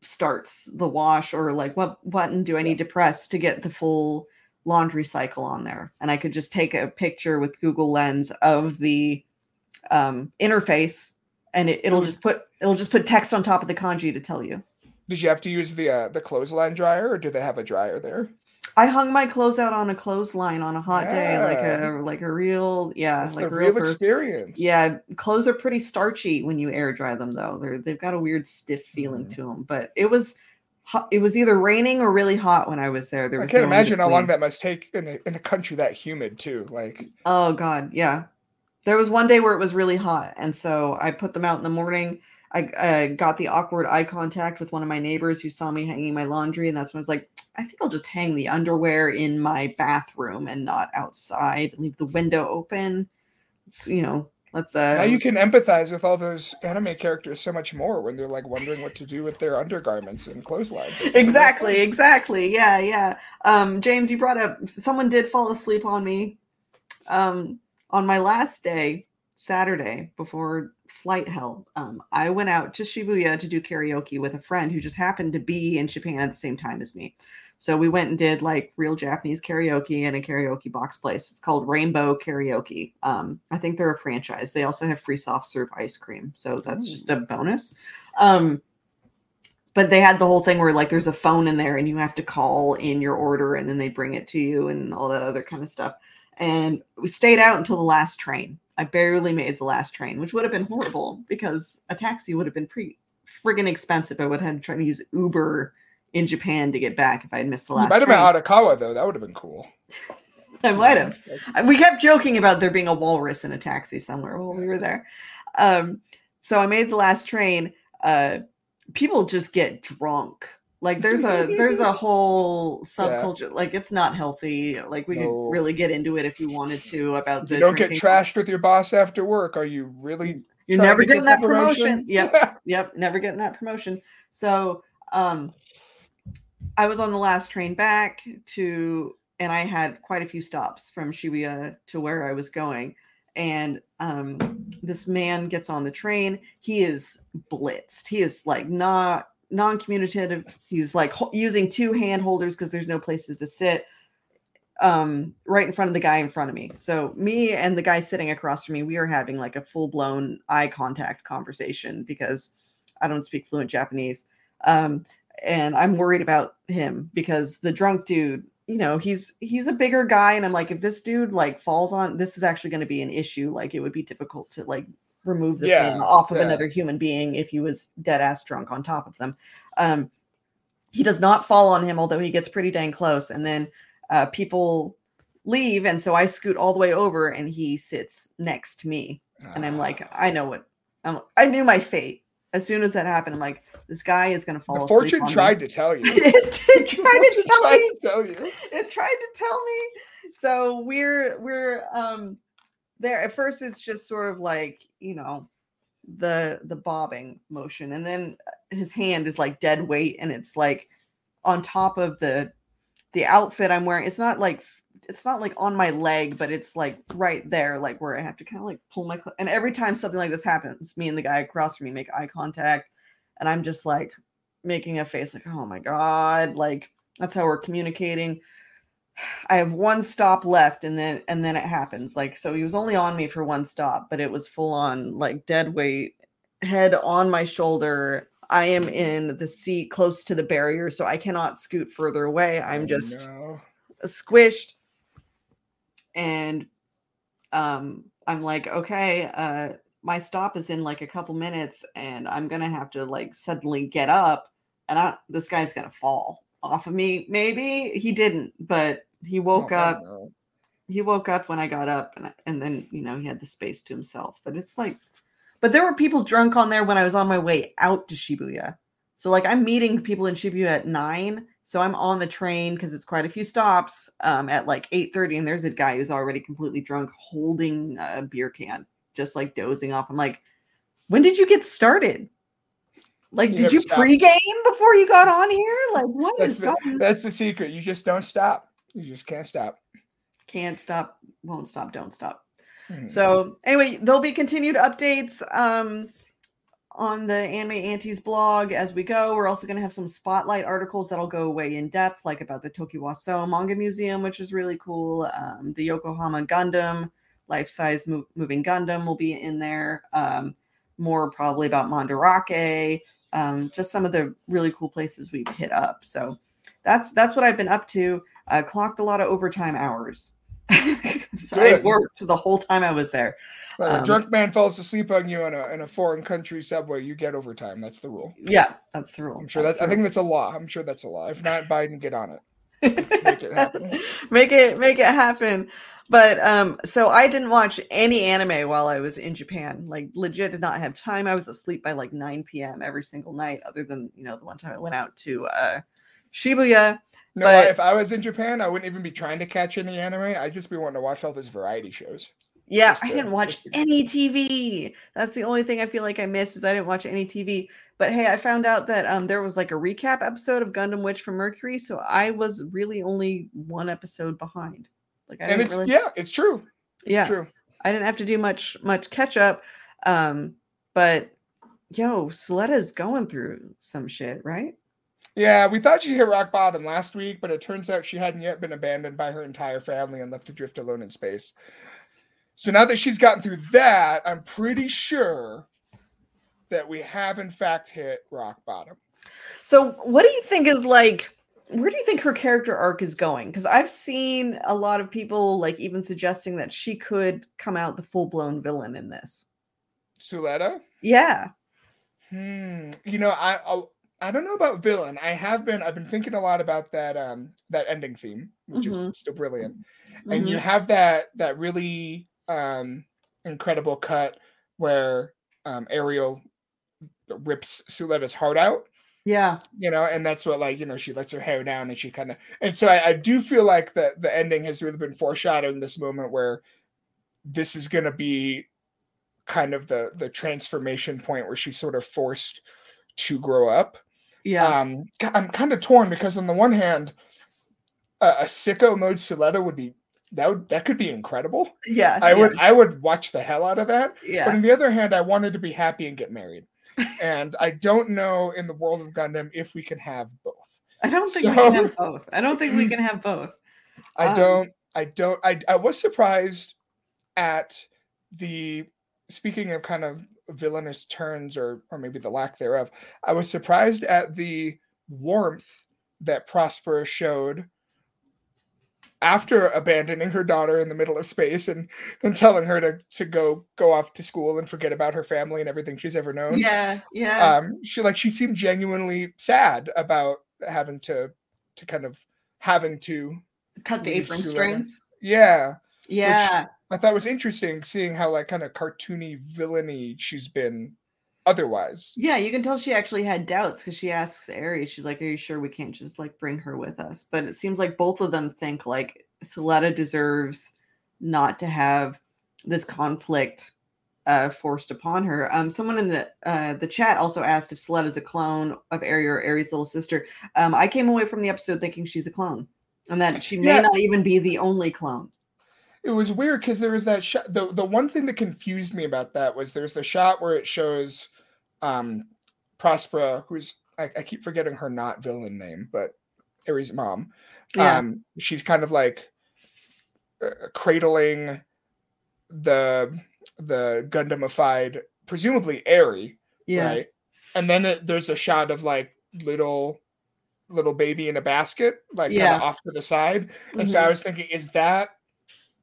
starts the wash, or like what button do I need to press to get the full laundry cycle on there? And I could just take a picture with Google Lens of the um, interface, and it, it'll just put it'll just put text on top of the kanji to tell you. Did you have to use the uh, the clothesline dryer, or do they have a dryer there? I hung my clothes out on a clothesline on a hot yeah. day, like a like a real yeah, That's like a real, real experience. Yeah, clothes are pretty starchy when you air dry them, though. They're they've got a weird stiff feeling mm-hmm. to them. But it was it was either raining or really hot when I was there. There was I can't no imagine how long that must take in a, in a country that humid too. Like oh god, yeah. There was one day where it was really hot, and so I put them out in the morning. I uh, got the awkward eye contact with one of my neighbors who saw me hanging my laundry. And that's when I was like, I think I'll just hang the underwear in my bathroom and not outside. Leave the window open. It's, you know, let's... Uh, now you can empathize with all those anime characters so much more when they're like wondering what to do with their undergarments and clotheslines. Exactly, exactly. Yeah, yeah. Um, James, you brought up... Someone did fall asleep on me um, on my last day, Saturday, before... flight held. Um, I went out to Shibuya to do karaoke with a friend who just happened to be in Japan at the same time as me. So we went and did like real Japanese karaoke in a karaoke box place. It's called Rainbow Karaoke. Um, I think they're a franchise. They also have free soft serve ice cream. So that's Ooh. just a bonus. Um, but they had the whole thing where like there's a phone in there and you have to call in your order and then they bring it to you and all that other kind of stuff. And we stayed out until the last train. I barely made the last train, which would have been horrible because a taxi would have been pretty friggin' expensive. I would have had to try to use Uber in Japan to get back if I had missed the last train. You might have been Arakawa, though. That would have been cool. I might have. We kept joking about there being a walrus in a taxi somewhere while we were there. Um, so I made the last train. Uh, people just get drunk. Like there's a there's a whole subculture. Yeah. Like it's not healthy. Like we no. could really get into it if you wanted to about the. You don't drinking. Get trashed with your boss after work. Are you really? You're never getting get that promotion. promotion. Yep, yeah. yep, never getting that promotion. So, um, I was on the last train back to, and I had quite a few stops from Shibuya to where I was going, and um, this man gets on the train. He is blitzed. He is like not. non-communicative. He's like ho- using two hand holders because there's no places to sit um, right in front of the guy in front of me. So me and the guy sitting across from me, we are having like a full-blown eye contact conversation because I don't speak fluent Japanese. Um, and I'm worried about him because the drunk dude, you know, he's, he's a bigger guy. And I'm like, if this dude like falls on, this is actually going to be an issue. Like it would be difficult to like remove this yeah, man off of yeah. another human being if he was dead ass drunk on top of them. Um, he does not fall on him, although he gets pretty dang close. And then uh, people leave. And so I scoot all the way over and he sits next to me. Uh, and I'm like, I know what, I'm, I knew my fate. As soon as that happened, I'm like, this guy is going to fall asleep. Fortune tried to tell you. It did try to tell me. to tell you. It tried to tell me. So we're, we're, um, there at first it's just sort of like, you know, the the bobbing motion, and then his hand is like dead weight and it's like on top of the the outfit I'm wearing. It's not like it's not like on my leg, but it's like right there, like where I have to kind of like pull my cl- and every time something like this happens, me and the guy across from me make eye contact and I'm just like making a face like, oh my god, like that's how we're communicating. I have one stop left, and then and then it happens. Like, so he was only on me for one stop, but it was full on like dead weight, head on my shoulder. I am in the seat close to the barrier, so I cannot scoot further away. I'm just oh, no. squished, and um, I'm like, okay, uh, my stop is in like a couple minutes, and I'm gonna have to like suddenly get up, and I, this guy's gonna fall off of me. Maybe he didn't, but he woke oh, up no. he woke up when I got up, and and then, you know, he had the space to himself. But it's like, but there were people drunk on there when I was on my way out to Shibuya. So like I'm meeting people in Shibuya at nine, so I'm on the train because it's quite a few stops um at like eight thirty, and there's a guy who's already completely drunk holding a beer can, just like dozing off. I'm like, When did you get started? Like, you did you stop. Pregame before you got on here? Like, what that's is the, going on? That's the secret. You just don't stop. You just can't stop. Can't stop. Won't stop. Don't stop. Mm-hmm. So anyway, there'll be continued updates um, on the Anime Aunties blog as we go. We're also going to have some spotlight articles that'll go way in depth, like about the Tokiwaso Manga Museum, which is really cool. Um, the Yokohama Gundam, life-size mo- moving Gundam will be in there. Um, more probably about Mandarake. Um, just some of the really cool places we've hit up. So that's that's what I've been up to. I uh, clocked a lot of overtime hours. So I worked the whole time I was there. Well, um, a drunk man falls asleep on you in a in a foreign country subway, you get overtime. That's the rule. Yeah, that's the rule. I'm sure that's that, I think that's a law. I'm sure that's a law. If not, Biden, get on it. Make it happen. Make it make it happen. But um, so I didn't watch any anime while I was in Japan. Like, legit did not have time. I was asleep by like nine p.m. every single night, other than, you know, the one time I went out to uh, Shibuya. No, but if I was in Japan, I wouldn't even be trying to catch any anime. I'd just be wanting to watch all those variety shows. Yeah, to, I didn't watch to... any T V. That's the only thing I feel like I missed is I didn't watch any T V. But hey, I found out that um, there was like a recap episode of Gundam Witch from Mercury, so I was really only one episode behind. Like, I and didn't it's really... yeah, it's true. It's yeah, true. I didn't have to do much much catch up. Um, but yo, Suletta's going through some shit, right? Yeah, we thought she hit rock bottom last week, but it turns out she hadn't yet been abandoned by her entire family and left to drift alone in space. So now that she's gotten through that, I'm pretty sure that we have, in fact, hit rock bottom. So what do you think is, like, where do you think her character arc is going? Because I've seen a lot of people, like, even suggesting that she could come out the full-blown villain in this. Suletta? Yeah. Hmm. You know, I... I I don't know about villain. I have been, I've been thinking a lot about that, um, that ending theme, which mm-hmm. is still brilliant. Mm-hmm. And you have that, that really, um, incredible cut where, um, Aerial rips Suletta's heart out. Yeah. You know, and that's what, like, you know, she lets her hair down and she kind of, and so I, I do feel like the, the ending has really been foreshadowing this moment where this is going to be kind of the, the transformation point where she's sort of forced to grow up. Yeah, um, I'm kind of torn because on the one hand, uh, a sicko mode Suletta would be that would that could be incredible. Yeah, I yeah. would I would watch the hell out of that. Yeah, but on the other hand, I wanted to be happy and get married, and I don't know in the world of Gundam if we can have both. I don't think so, we can have both. I don't think we can have both. I um, don't. I don't. I I was surprised at the speaking of kind of villainous turns or or maybe the lack thereof. I was surprised at the warmth that Prospera showed after abandoning her daughter in the middle of space and, and telling her to, to go go off to school and forget about her family and everything she's ever known. Yeah, yeah. Um, she like she seemed genuinely sad about having to to kind of having to cut the apron strings. Yeah. Yeah. Which, I thought it was interesting seeing how like kind of cartoony villainy she's been otherwise. Yeah, you can tell she actually had doubts because she asks Aries, she's like, are you sure we can't just like bring her with us? But it seems like both of them think like Suletta deserves not to have this conflict uh, forced upon her. Um, someone in the uh, the chat also asked if Suletta's a clone of Aries or Aries' little sister. Um, I came away from the episode thinking she's a clone and that she may yeah. not even be the only clone. It was weird because there was that shot. The, the one thing that confused me about that was there's the shot where it shows um, Prospera, who's, I, I keep forgetting her not villain name, but Aries' mom. Yeah. Um, she's kind of like uh, cradling the the Gundamified, presumably Aerie. Yeah. Right? And then it, there's a shot of like little little baby in a basket, like yeah. kind of off to the side. Mm-hmm. And so I was thinking, is that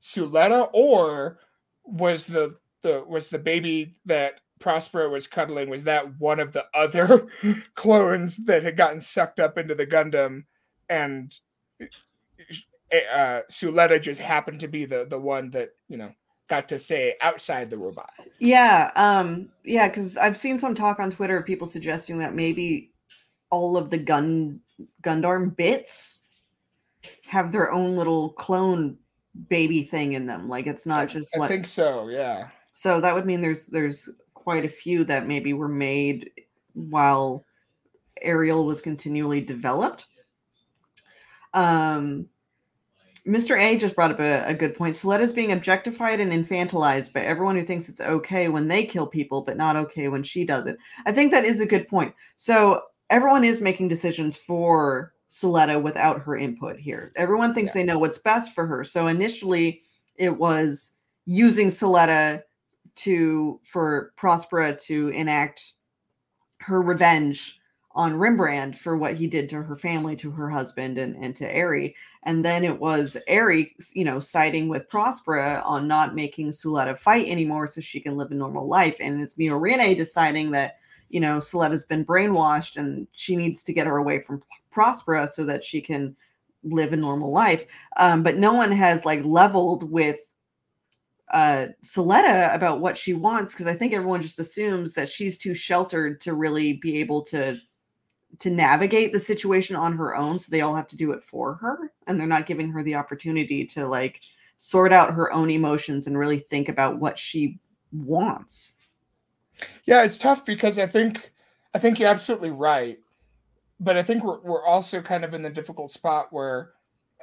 Suletta, or was the the was the baby that Prospera was cuddling, was that one of the other clones that had gotten sucked up into the Gundam, and uh, Suletta just happened to be the the one that, you know, got to stay outside the robot? Yeah, um, yeah, because I've seen some talk on Twitter of people suggesting that maybe all of the gun Gundam bits have their own little clone baby thing in them, like it's not just I, I like, think so yeah so that would mean there's there's quite a few that maybe were made while Aerial was continually developed. Um, Mister A just brought up a, a good point. Suletta's being objectified and infantilized by everyone who thinks it's okay when they kill people, but not okay when she does it. I think that is a good point. So everyone is making decisions for Suletta without her input here. Everyone thinks yeah. they know what's best for her. So initially it was using Suletta to, for Prospera to enact her revenge on Rembrandt for what he did to her family, to her husband, and, and to Eri. And then it was Eri, you know, siding with Prospera on not making Suletta fight anymore so she can live a normal life. And it's Miorine deciding that, you know, Suletta's been brainwashed and she needs to get her away from Prospera so that she can live a normal life. Um, but no one has like leveled with uh, Suletta about what she wants, because I think everyone just assumes that she's too sheltered to really be able to to navigate the situation on her own, so they all have to do it for her, and they're not giving her the opportunity to like sort out her own emotions and really think about what she wants. Yeah, it's tough because I think I think you're absolutely right, but I think we're we're also kind of in the difficult spot where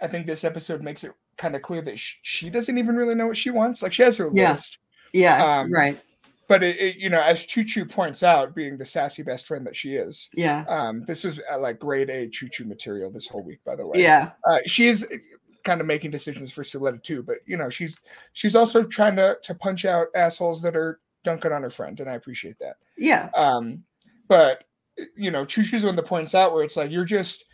I think this episode makes it kind of clear that she, she doesn't even really know what she wants. Like she has her yeah. list, yeah, um, right. But, it, it, you know, as Chuchu points out, being the sassy best friend that she is. Yeah. Um, this is uh, like grade A Chuchu material this whole week, by the way. Yeah. Uh, she is kind of making decisions for Suletta too. But, you know, she's she's also trying to, to punch out assholes that are dunking on her friend. And I appreciate that. Yeah. Um, but, you know, Chuchu's one that points out where it's like, you're just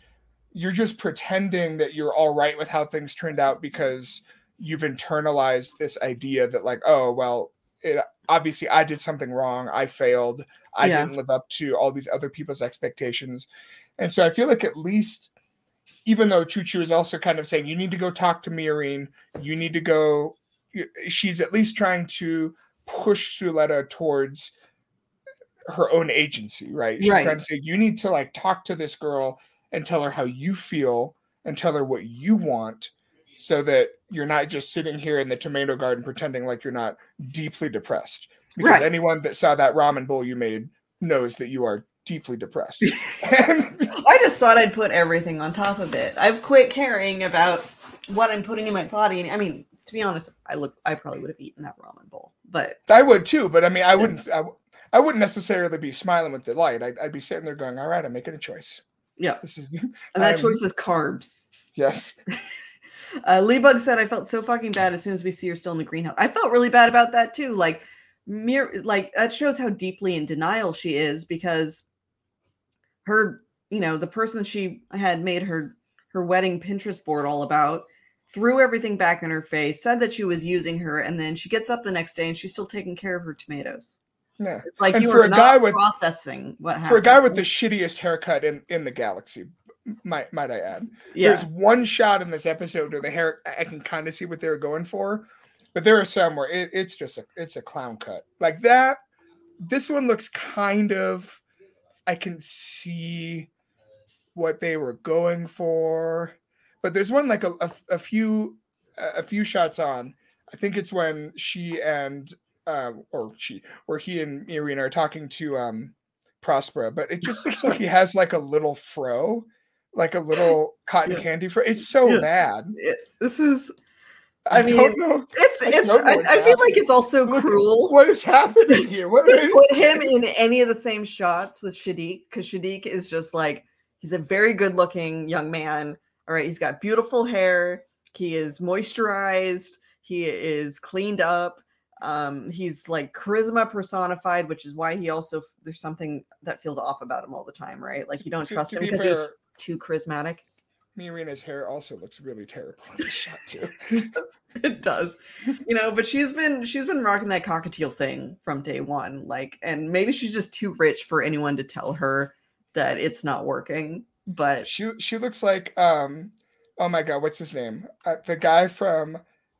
you're just pretending that you're all right with how things turned out because you've internalized this idea that like, oh, well, it, obviously I did something wrong. I failed. I yeah. didn't live up to all these other people's expectations. And so I feel like at least, even though Chuchu is also kind of saying, you need to go talk to Miorine, you need to go, she's at least trying to push Suletta towards her own agency, right? She's right. trying to say, you need to like talk to this girl and tell her how you feel and tell her what you want, so that you're not just sitting here in the tomato garden pretending like you're not deeply depressed. Because right. anyone that saw that ramen bowl you made knows that you are deeply depressed. I just thought I'd put everything on top of it. I've quit caring about what I'm putting in my body. And I mean, to be honest, I look, I probably would have eaten that ramen bowl, but I would too. But I mean, I wouldn't, I, I wouldn't necessarily be smiling with delight. I'd, I'd be sitting there going, all right, I'm making a choice. Yeah. This is, and that I'm, choice is carbs. Yes. Uh, Leebug said, I felt so fucking bad as soon as we see her still in the greenhouse. I felt really bad about that too. Like, mere, like that shows how deeply in denial she is, because her, you know, the person she had made her, her wedding Pinterest board all about threw everything back in her face, said that she was using her. And then she gets up the next day and she's still taking care of her tomatoes. Yeah. It's like, and you are not with, processing what happened. For a guy with the shittiest haircut in, in the galaxy, Might might I add? Yeah. There's one shot in this episode where the hair, I can kind of see what they were going for, but there are some where it, it's just a it's a clown cut like that. This one looks kind of, I can see what they were going for, but there's one like a a, a few a few shots on. I think it's when she and uh, or she or he and Irina are talking to um, Prospera, but it just looks like he has like a little fro. Like a little cotton yeah. candy for it's so yeah. bad. It, this is, I, I mean, don't know. It's it's. I, I, I feel like it's also what, cruel. What is happening here? What is put him in any of the same shots with Shadiq, because Shadiq is just like, he's a very good-looking young man. All right, he's got beautiful hair. He is moisturized. He is cleaned up. Um, he's like charisma personified, which is why he also there's something that feels off about him all the time, right? Like you don't to, trust to him because fair, he's too charismatic. Miorina's hair also looks really terrible in the shot too. It does, you know. But she's been she's been rocking that cockatiel thing from day one, like. And maybe she's just too rich for anyone to tell her that it's not working. But she she looks like um oh my god, what's his name? Uh, the guy from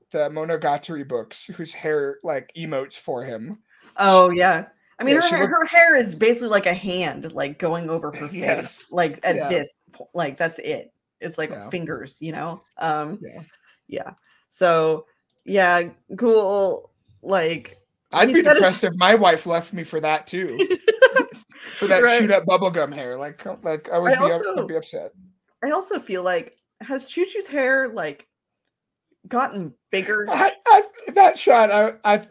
the Monogatari books whose hair like emotes for him. Oh yeah. I mean, yeah, her, looked... her hair is basically like a hand, like going over her face, yes. like at yeah. this point, like that's it. It's like yeah. fingers, you know? Um, yeah. yeah. So yeah, cool. Like I'd He's be depressed his... if my wife left me for that too, for that right. shoot up bubblegum hair. Like, like I would I be, also, I'd be upset. I also feel like has Chuchu's hair like gotten bigger? I, I, that shot, I, I,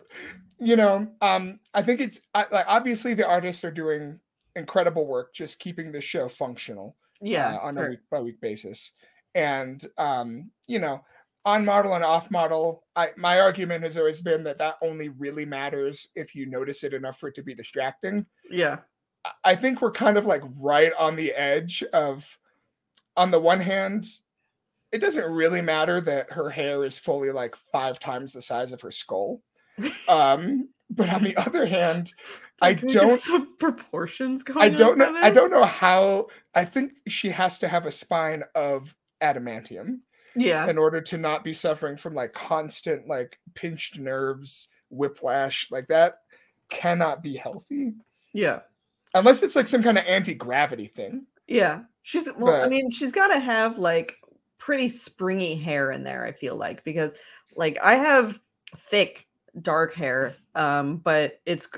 you know, um, I think it's I, like obviously the artists are doing incredible work, just keeping this show functional. Yeah, uh, on sure. a week by week basis, and um, you know. On model and off model, I, my argument has always been that that only really matters if you notice it enough for it to be distracting. Yeah. I think we're kind of like right on the edge of, on the one hand, it doesn't really matter that her hair is fully like five times the size of her skull. Um, but on the other hand, I don't some proportions. Going I don't know. I don't know how, I think she has to have a spine of adamantium. Yeah. In order to not be suffering from like constant, like pinched nerves, whiplash, like that cannot be healthy. Yeah. Unless it's like some kind of anti-gravity thing. Yeah. She's, well, but, I mean, she's got to have like pretty springy hair in there, I feel like, because like I have thick, dark hair, um, but it's,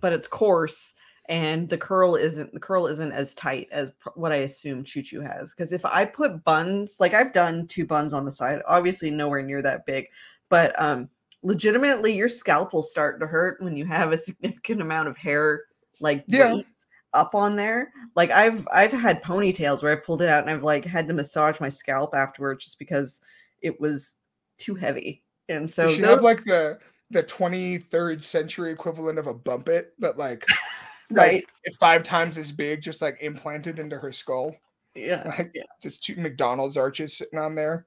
but it's coarse. And the curl isn't the curl isn't as tight as pr- what I assume Chuchu has. Because if I put buns, like I've done two buns on the side, obviously nowhere near that big, but um, legitimately your scalp will start to hurt when you have a significant amount of hair like yeah. up on there. Like I've I've had ponytails where I pulled it out and I've like had to massage my scalp afterwards just because it was too heavy. And so you should those... have like the the twenty-third century equivalent of a bumpet, but like. Right, like, five times as big, just like implanted into her skull. Yeah, like, yeah. Just two McDonald's arches sitting on there,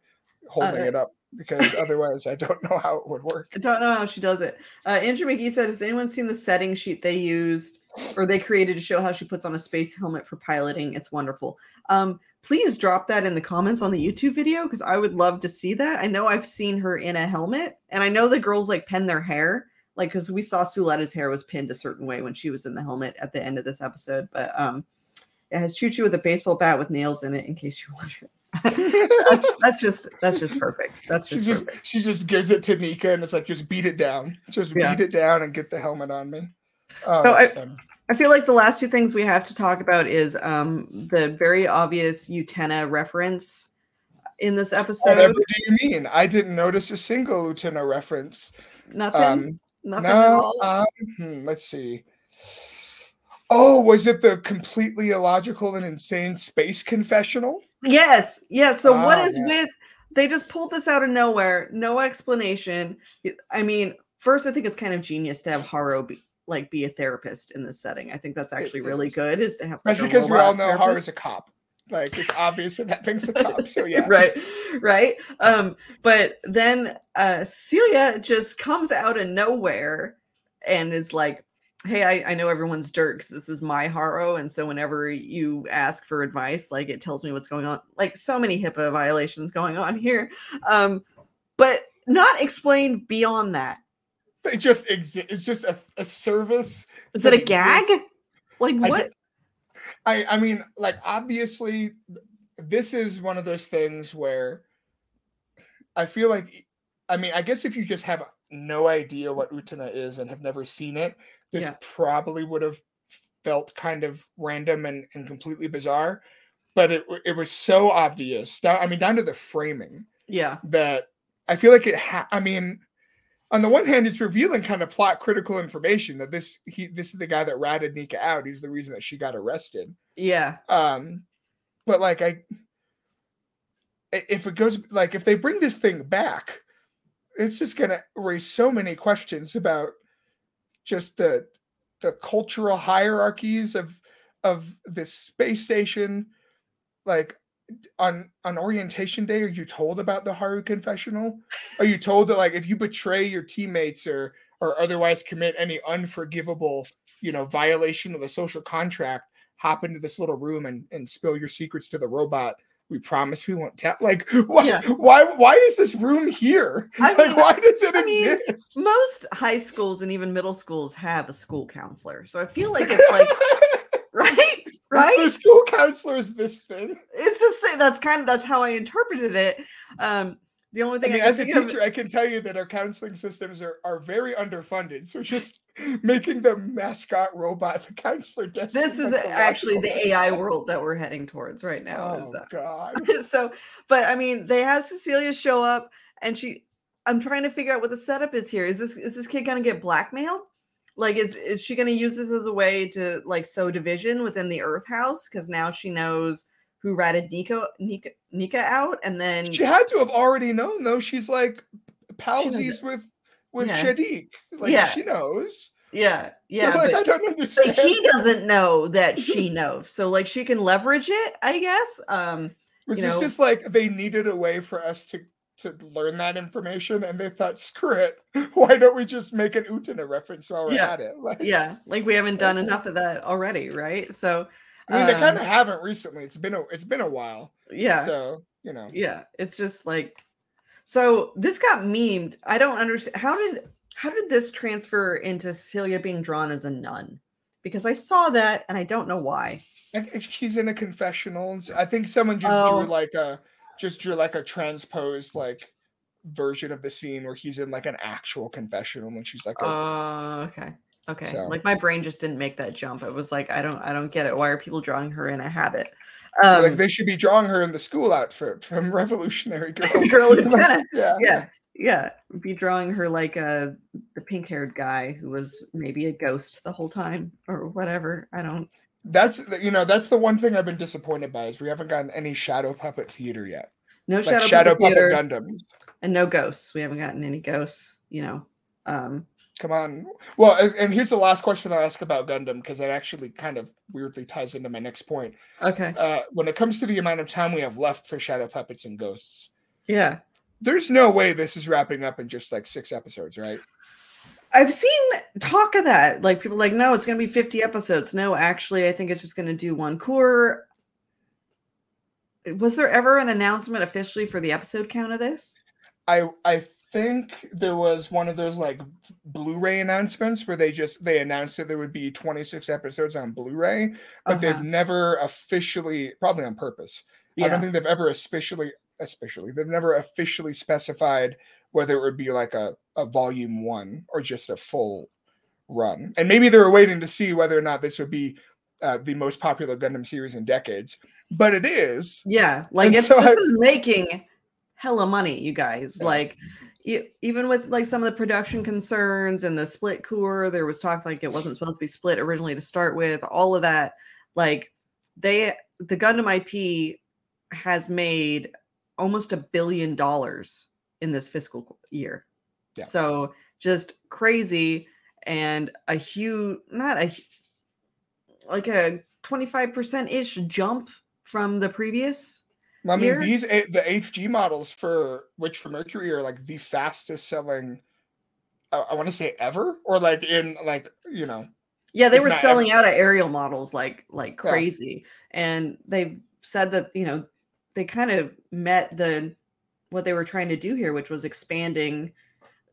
holding uh, it up because otherwise, I don't know how it would work. I don't know how she does it. Uh, Andrew McGee said, "Has anyone seen the setting sheet they used or they created to show how she puts on a space helmet for piloting? It's wonderful." Um, please drop that in the comments on the YouTube video because I would love to see that. I know I've seen her in a helmet, and I know the girls like pin their hair. Like, because we saw Suletta's hair was pinned a certain way when she was in the helmet at the end of this episode. But um, it has Chuchu with a baseball bat with nails in it, in case you wonder. that's, that's just that's just perfect. That's just, she just perfect. She just gives it to Nika, and it's like, just beat it down. Just yeah. beat it down and get the helmet on me. Oh, so I, funny. I feel like the last two things we have to talk about is um, the very obvious Utena reference in this episode. Whatever do you mean? I didn't notice a single Utena reference. Nothing. Um, Nothing no, at all. Um, hmm, let's see. Oh, was it the completely illogical and insane space confessional? Yes, yes. So oh, what is yeah. with? They just pulled this out of nowhere. No explanation. I mean, first, I think it's kind of genius to have Haro be, like be a therapist in this setting. I think that's actually it, really is. good. Is to have like, that's because we all know therapist. Haro's a cop. Like it's obvious that that thing's a cop. So yeah, right, right. Um, but then uh, Secelia just comes out of nowhere and is like, "Hey, I, I know everyone's jerks. This is my Haro, and so whenever you ask for advice, like it tells me what's going on." Like so many HIPAA violations going on here, um, but not explained beyond that. It just exi- it's just a, a service. Is it a gag? Exists. Like what? I, I mean, like, obviously, this is one of those things where I feel like, I mean, I guess if you just have no idea what Utena is and have never seen it, this yeah. probably would have felt kind of random and, and completely bizarre. But it it was so obvious. I mean, down to the framing. Yeah. That I feel like it, ha- I mean... On the one hand, it's revealing kind of plot critical information that this he this is the guy that ratted Nika out. He's the reason that she got arrested. Yeah. Um, but like I, if it goes like if they bring this thing back, it's just gonna raise so many questions about just the the cultural hierarchies of of this space station. Like on on orientation day, are you told about the Haru confessional? Are you told that like if you betray your teammates or or otherwise commit any unforgivable, you know, violation of the social contract, hop into this little room and, and spill your secrets to the robot? We promise we won't tell. Like why yeah. why why is this room here? I mean, like why does it I exist? Mean, most high schools and even middle schools have a school counselor. So I feel like it's like right? Right? The school counselor is this thing. It's this thing. That's kind of, that's how I interpreted it. Um, The only thing I, mean, I as a teacher, of... I can tell you that our counseling systems are, are very underfunded. So just making the mascot robot the counselor desk. This is actually the A I world that we're heading towards right now. Oh, so. God. So, but I mean, they have Secelia show up, and she. I'm trying to figure out what the setup is here. Is this is this kid gonna get blackmailed? Like, is is she gonna use this as a way to like sow division within the Earth House? Because now she knows who ratted Nika, Nika, Nika out, and then... She had to have already known, though. She's, like, palsies she with, with yeah. Shadik. Like, yeah. she knows. Yeah, yeah. Like, but I don't understand. But he doesn't know that she knows. So, like, she can leverage it, I guess. Um, Which you know, is just, like, they needed a way for us to, to learn that information, and they thought, screw it. Why don't we just make an Utena reference while we're yeah. at it? Like, yeah, like, we haven't done enough of that already, right? So... I mean, they kind of um, haven't recently. It's been a it's been a while. Yeah. So you know. Yeah, it's just like, so this got memed. I don't understand how did how did this transfer into Secelia being drawn as a nun? Because I saw that and I don't know why. I think she's in a confessional. I think someone just oh. drew like a just drew like a transposed like version of the scene where he's in like an actual confessional and she's like. Oh, uh, okay. Okay, so. Like my brain just didn't make that jump. It was like, I don't, I don't get it. Why are people drawing her in a habit? Um, like they should be drawing her in the school outfit from Revolutionary Girl. Girl Lieutenant. yeah, yeah, yeah. Be drawing her like a the pink-haired guy who was maybe a ghost the whole time or whatever. I don't. That's you know that's the one thing I've been disappointed by is we haven't gotten any shadow puppet theater yet. No like shadow, shadow puppet, puppet theater, Gundam, and no ghosts. We haven't gotten any ghosts. You know. Um, Come on. Well, and here's the last question I'll ask about Gundam, because that actually kind of weirdly ties into my next point. Okay. Uh, when it comes to the amount of time we have left for Shadow Puppets and Ghosts. Yeah. There's no way this is wrapping up in just like six episodes, right? I've seen talk of that. Like people like, no, it's going to be fifty episodes. No, actually, I think it's just going to do one core. Was there ever an announcement officially for the episode count of this? I I I think there was one of those like Blu-ray announcements where they just they announced that there would be twenty-six episodes on Blu-ray, but uh-huh. they've never officially, probably on purpose. Yeah. I don't think they've ever especially, especially they've never officially specified whether it would be like a, a volume one or just a full run. And maybe they were waiting to see whether or not this would be uh, the most popular Gundam series in decades, but it is. Yeah, like it's, so this I, is making hella money, you guys. Yeah. Like. Even with like some of the production concerns and the split core, there was talk like it wasn't supposed to be split originally to start with. All of that, like they, the Gundam I P has made almost a billion dollars in this fiscal year. Yeah. So just crazy and a huge, not a like a twenty-five percent ish jump from the previous. I mean, Here? these the H G models for Witch from Mercury are like the fastest selling. I, I want to say ever, or like in like you know. Yeah, they were selling ever. out of Aerial models like like crazy, yeah. and they said that you know they kind of met the what they were trying to do here, which was expanding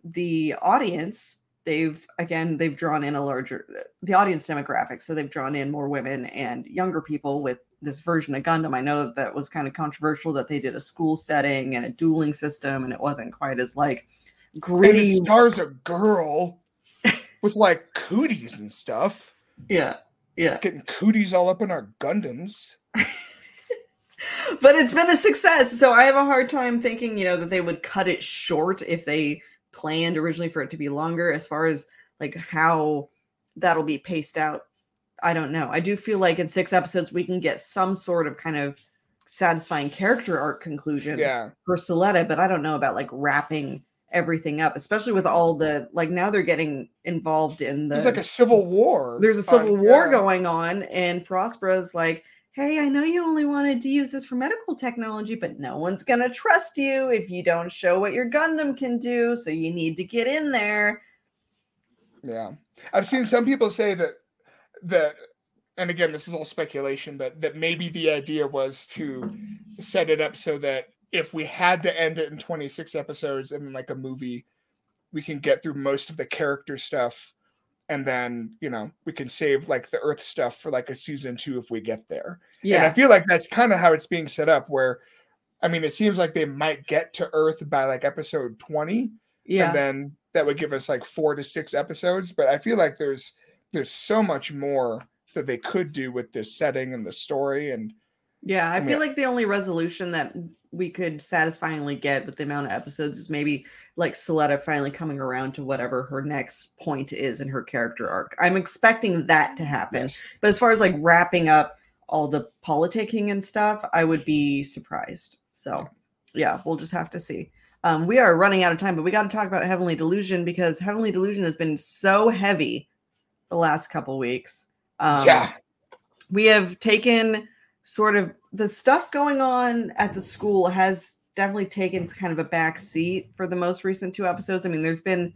the audience. They've again they've drawn in a larger the audience demographic, so they've drawn in more women and younger people with. This version of Gundam. I know that that was kind of controversial that they did a school setting and a dueling system and it wasn't quite as like gritty. And it stars a girl with like cooties and stuff. Yeah. Yeah. Getting cooties all up in our Gundams. But it's been a success. So I have a hard time thinking, you know, that they would cut it short if they planned originally for it to be longer as far as like how that'll be paced out. I don't know. I do feel like in six episodes we can get some sort of kind of satisfying character arc conclusion yeah. for Suletta, but I don't know about like wrapping everything up, especially with all the like now they're getting involved in the. There's like a civil war. There's a civil um, war yeah. going on, and Prospera's like, "Hey, I know you only wanted to use this for medical technology, but no one's gonna trust you if you don't show what your Gundam can do. So you need to get in there." Yeah, I've seen some people say that. That, and again, this is all speculation, but that maybe the idea was to set it up so that if we had to end it in twenty-six episodes and like a movie, we can get through most of the character stuff, and then you know we can save like the Earth stuff for like a season two if we get there. Yeah, and I feel like that's kind of how it's being set up, where I mean, it seems like they might get to Earth by like episode twenty. Yeah. And then that would give us like four to six episodes. But I feel like there's there's so much more that they could do with this setting and the story. And yeah, I, I mean, feel like the only resolution that we could satisfyingly get with the amount of episodes is maybe like Suletta finally coming around to whatever her next point is in her character arc. I'm expecting that to happen. Yes. But as far as like wrapping up all the politicking and stuff, I would be surprised. So yeah, we'll just have to see. Um, we are running out of time, but we got to talk about Heavenly Delusion, because Heavenly Delusion has been so heavy the last couple weeks. Um, yeah. We have taken sort of the stuff going on at the school has definitely taken kind of a back seat for the most recent two episodes. I mean, there's been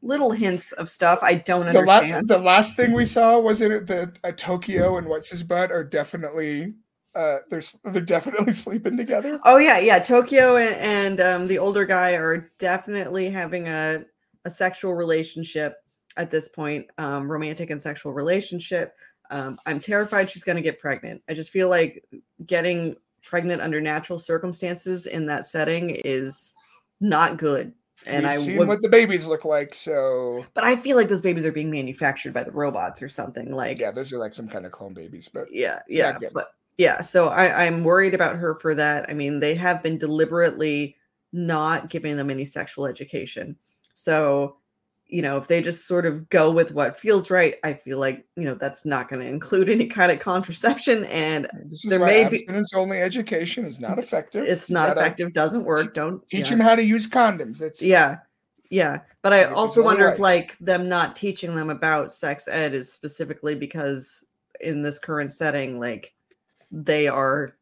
little hints of stuff. I don't the understand. La- the last thing we saw was it that uh, Tokyo and what's his butt are definitely uh, they're they're definitely sleeping together. Oh yeah, yeah. Tokyo and, and um, the older guy are definitely having a a sexual relationship at this point, um, romantic and sexual relationship. Um, I'm terrified she's going to get pregnant. I just feel like getting pregnant under natural circumstances in that setting is not good. And We've I seen would... what the babies look like, so. But I feel like those babies are being manufactured by the robots or something. Like, yeah, those are like some kind of clone babies, but yeah, yeah, but yeah. So I, I'm worried about her for that. I mean, they have been deliberately not giving them any sexual education, so. You know, if they just sort of go with what feels right, I feel like, you know, that's not going to include any kind of contraception. And this is there may be abstinence only education is not effective. It's not gotta, effective. Doesn't work. Don't teach yeah. them how to use condoms. It's yeah. Yeah. But I also wonder right. if like them not teaching them about sex ed is specifically because in this current setting, like they are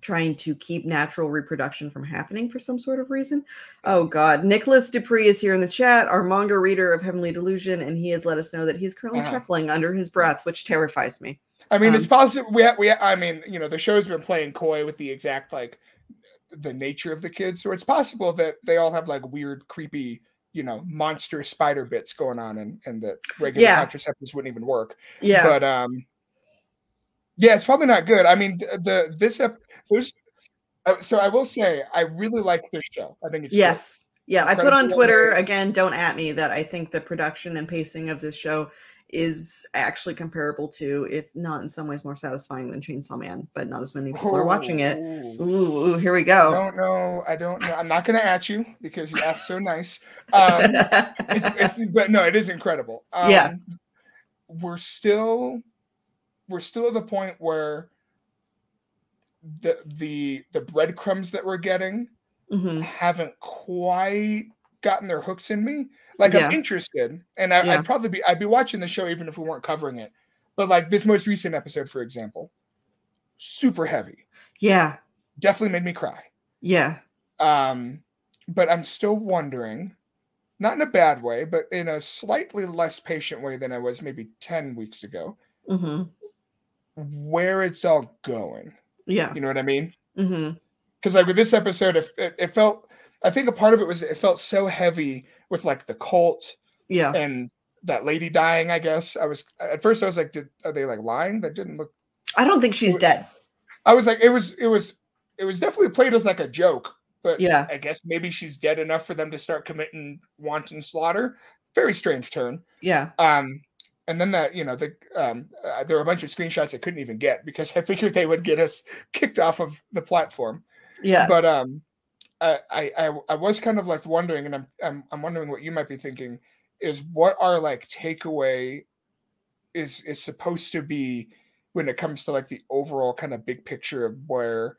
trying to keep natural reproduction from happening for some sort of reason. Oh God, Nicholas Dupree is here in the chat, our manga reader of Heavenly Delusion, and he has let us know that he's currently uh-huh. chuckling under his breath, which terrifies me. I mean, um, it's possible. We, ha- we, ha- I mean, you know, the show's been playing coy with the exact like the nature of the kids, so it's possible that they all have like weird, creepy, you know, monster spider bits going on, and and that regular yeah. contraceptives wouldn't even work. Yeah, but um, yeah, it's probably not good. I mean, the, the this episode. There's, so I will say I really like this show. I think it's yes, great. yeah. I put on Twitter again. Don't at me that I think the production and pacing of this show is actually comparable to, if not in some ways more satisfying than Chainsaw Man, but not as many people oh, are watching it. Ooh, ooh, here we go. I don't know. I don't know. I'm not going to at you because you asked so nice. Um, it's, it's, but no, it is incredible. Um, yeah, we're still we're still at the point where. The, the the breadcrumbs that we're getting mm-hmm. haven't quite gotten their hooks in me. Like yeah. I'm interested, and I, yeah. I'd probably be I'd be watching the show even if we weren't covering it. But like this most recent episode, for example, super heavy. Yeah, definitely made me cry. Yeah. Um, but I'm still wondering, not in a bad way, but in a slightly less patient way than I was maybe ten weeks ago. Mm-hmm. Where it's all going. Yeah, you know what I mean? Because mm-hmm. like with this episode, it, it, it felt. I think a part of it was it felt so heavy with like the cult, yeah, and that lady dying. I guess I was at first I was like, did, are they like lying? That didn't look. I don't think she's it, dead. I was like, it was, it was, it was definitely played as like a joke, but yeah, I guess maybe she's dead enough for them to start committing wanton slaughter. Very strange turn. Yeah. Um. And then that, you know, the um, uh, there were a bunch of screenshots I couldn't even get because I figured they would get us kicked off of the platform. Yeah. But um, I, I I was kind of left wondering, and I'm I'm I'm wondering what you might be thinking is what our like takeaway is is supposed to be when it comes to like the overall kind of big picture of where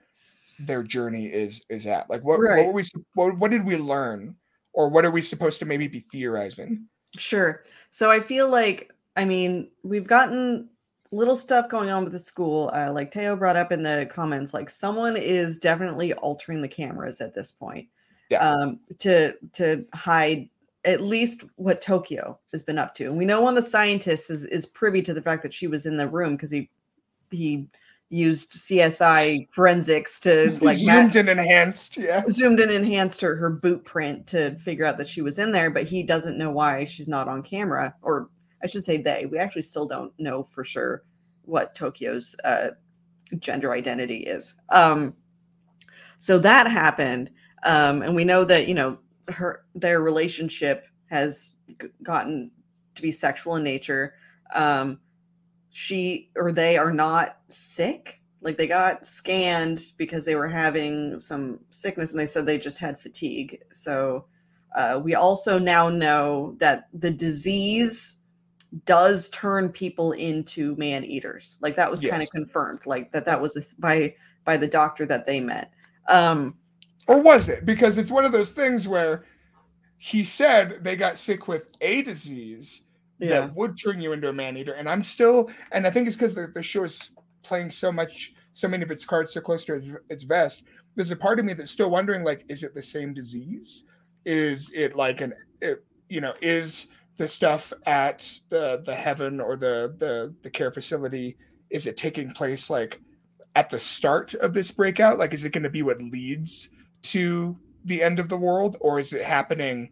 their journey is is at. Like what right. what were we what, what did we learn, or what are we supposed to maybe be theorizing? Sure. So I feel like. I mean, we've gotten little stuff going on with the school, uh, like Teo brought up in the comments, like someone is definitely altering the cameras at this point yeah. um, to to hide at least what Tokyo has been up to. And we know one of the scientists is, is privy to the fact that she was in the room because he he used C S I forensics to like zoomed mat- and enhanced, yeah, zoomed and enhanced her, her boot print to figure out that she was in there, but he doesn't know why she's not on camera or I should say they. We actually still don't know for sure what Tokyo's uh, gender identity is. Um, So that happened. Um, and we know that, you know, her, their relationship has g- gotten to be sexual in nature. Um, she or they are not sick. Like, they got scanned because they were having some sickness and they said they just had fatigue. So uh, we also now know that the disease does turn people into man eaters. Like, that was yes. kind of confirmed, like that, that was a, by, by the doctor that they met. Um, or was it? Because it's one of those things where he said they got sick with a disease yeah. that would turn you into a man eater. And I'm still, and I think it's because the, the show is playing so much, so many of its cards so close to its vest, there's a part of me that's still wondering, like, is it the same disease? Is it like an, it, you know, is the stuff at the the heaven or the, the the care facility, is it taking place like at the start of this breakout? Like, is it going to be what leads to the end of the world, or is it happening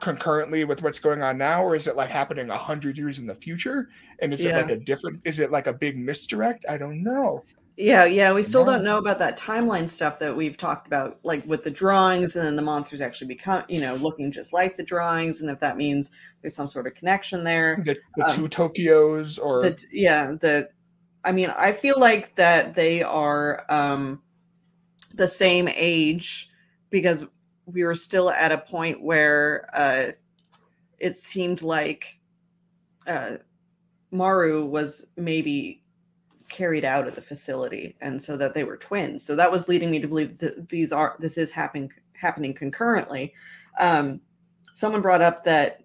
concurrently with what's going on now, or is it like happening a hundred years in the future? And is yeah. it like a different, is it like a big misdirect? I don't know. Yeah. Yeah. We still no. don't know about that timeline stuff that we've talked about, like with the drawings and then the monsters actually become, you know, looking just like the drawings. And if that means there's some sort of connection there, the, the um, two Tokyos or. The, yeah. The, I mean, I feel like that they are um, the same age because we were still at a point where uh, it seemed like uh, Maru was maybe carried out of the facility, and so that they were twins. So that was leading me to believe that these are this is happening happening concurrently. Um, someone brought up that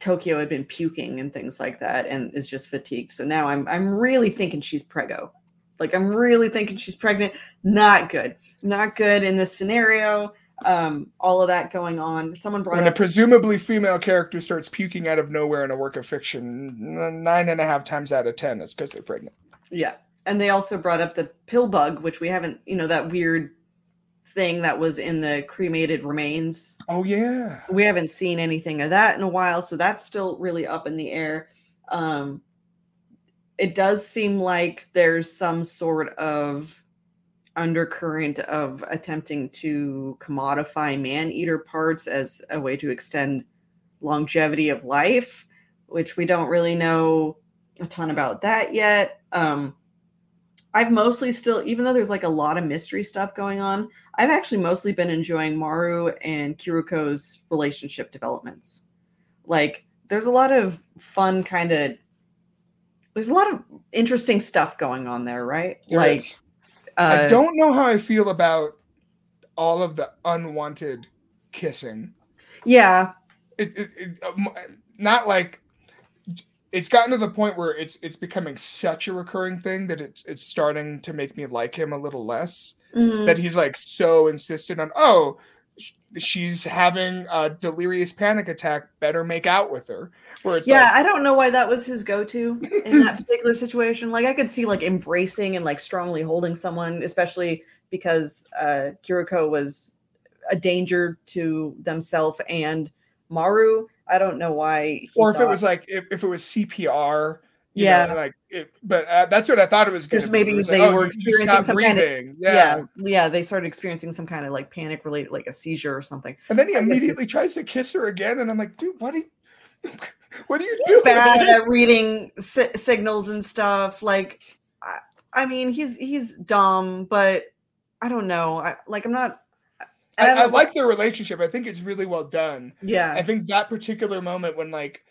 Tokyo had been puking and things like that, and is just fatigued. So now I'm I'm really thinking she's preggo. Like I'm really thinking she's pregnant. Not good. Not good in this scenario. Um, all of that going on. Someone brought when up- a presumably female character starts puking out of nowhere in a work of fiction, nine and a half times out of ten, it's because they're pregnant. Yeah. And they also brought up the pill bug, which we haven't, you know, that weird thing that was in the cremated remains. Oh, yeah. We haven't seen anything of that in a while. So that's still really up in the air. Um, it does seem like there's some sort of undercurrent of attempting to commodify man-eater parts as a way to extend longevity of life, which we don't really know a ton about that yet. Um, I've mostly still, even though there's like a lot of mystery stuff going on, I've actually mostly been enjoying Maru and Kiruko's relationship developments. Like, there's a lot of fun kind of, there's a lot of interesting stuff going on there, right? Right. Like, Uh, I don't know how I feel about all of the unwanted kissing. Yeah. It, it, it, not like it's gotten to the point where it's it's becoming such a recurring thing that it's it's starting to make me like him a little less. Mm-hmm. That he's like so insistent on, oh, she's having a delirious panic attack, better make out with her. Where it's yeah, like, I don't know why that was his go-to in that particular situation. Like, I could see like embracing and like strongly holding someone, especially because uh, Kiruko was a danger to themselves and Maru. I don't know why. He or if thought... it was like if, if it was C P R. You yeah, know, like, it, but uh, that's what I thought it was. Because maybe was they like, were oh, experiencing some breathing. kind of yeah. yeah, yeah. They started experiencing some kind of like panic related, like a seizure or something. And then he I immediately tries to kiss her again, and I'm like, dude, what are you, what are you he's doing? Bad at reading si- signals and stuff. Like, I, I mean, he's he's dumb, but I don't know. I, like, I'm not. I, I, I like their relationship. I think it's really well done. Yeah, I think that particular moment when like.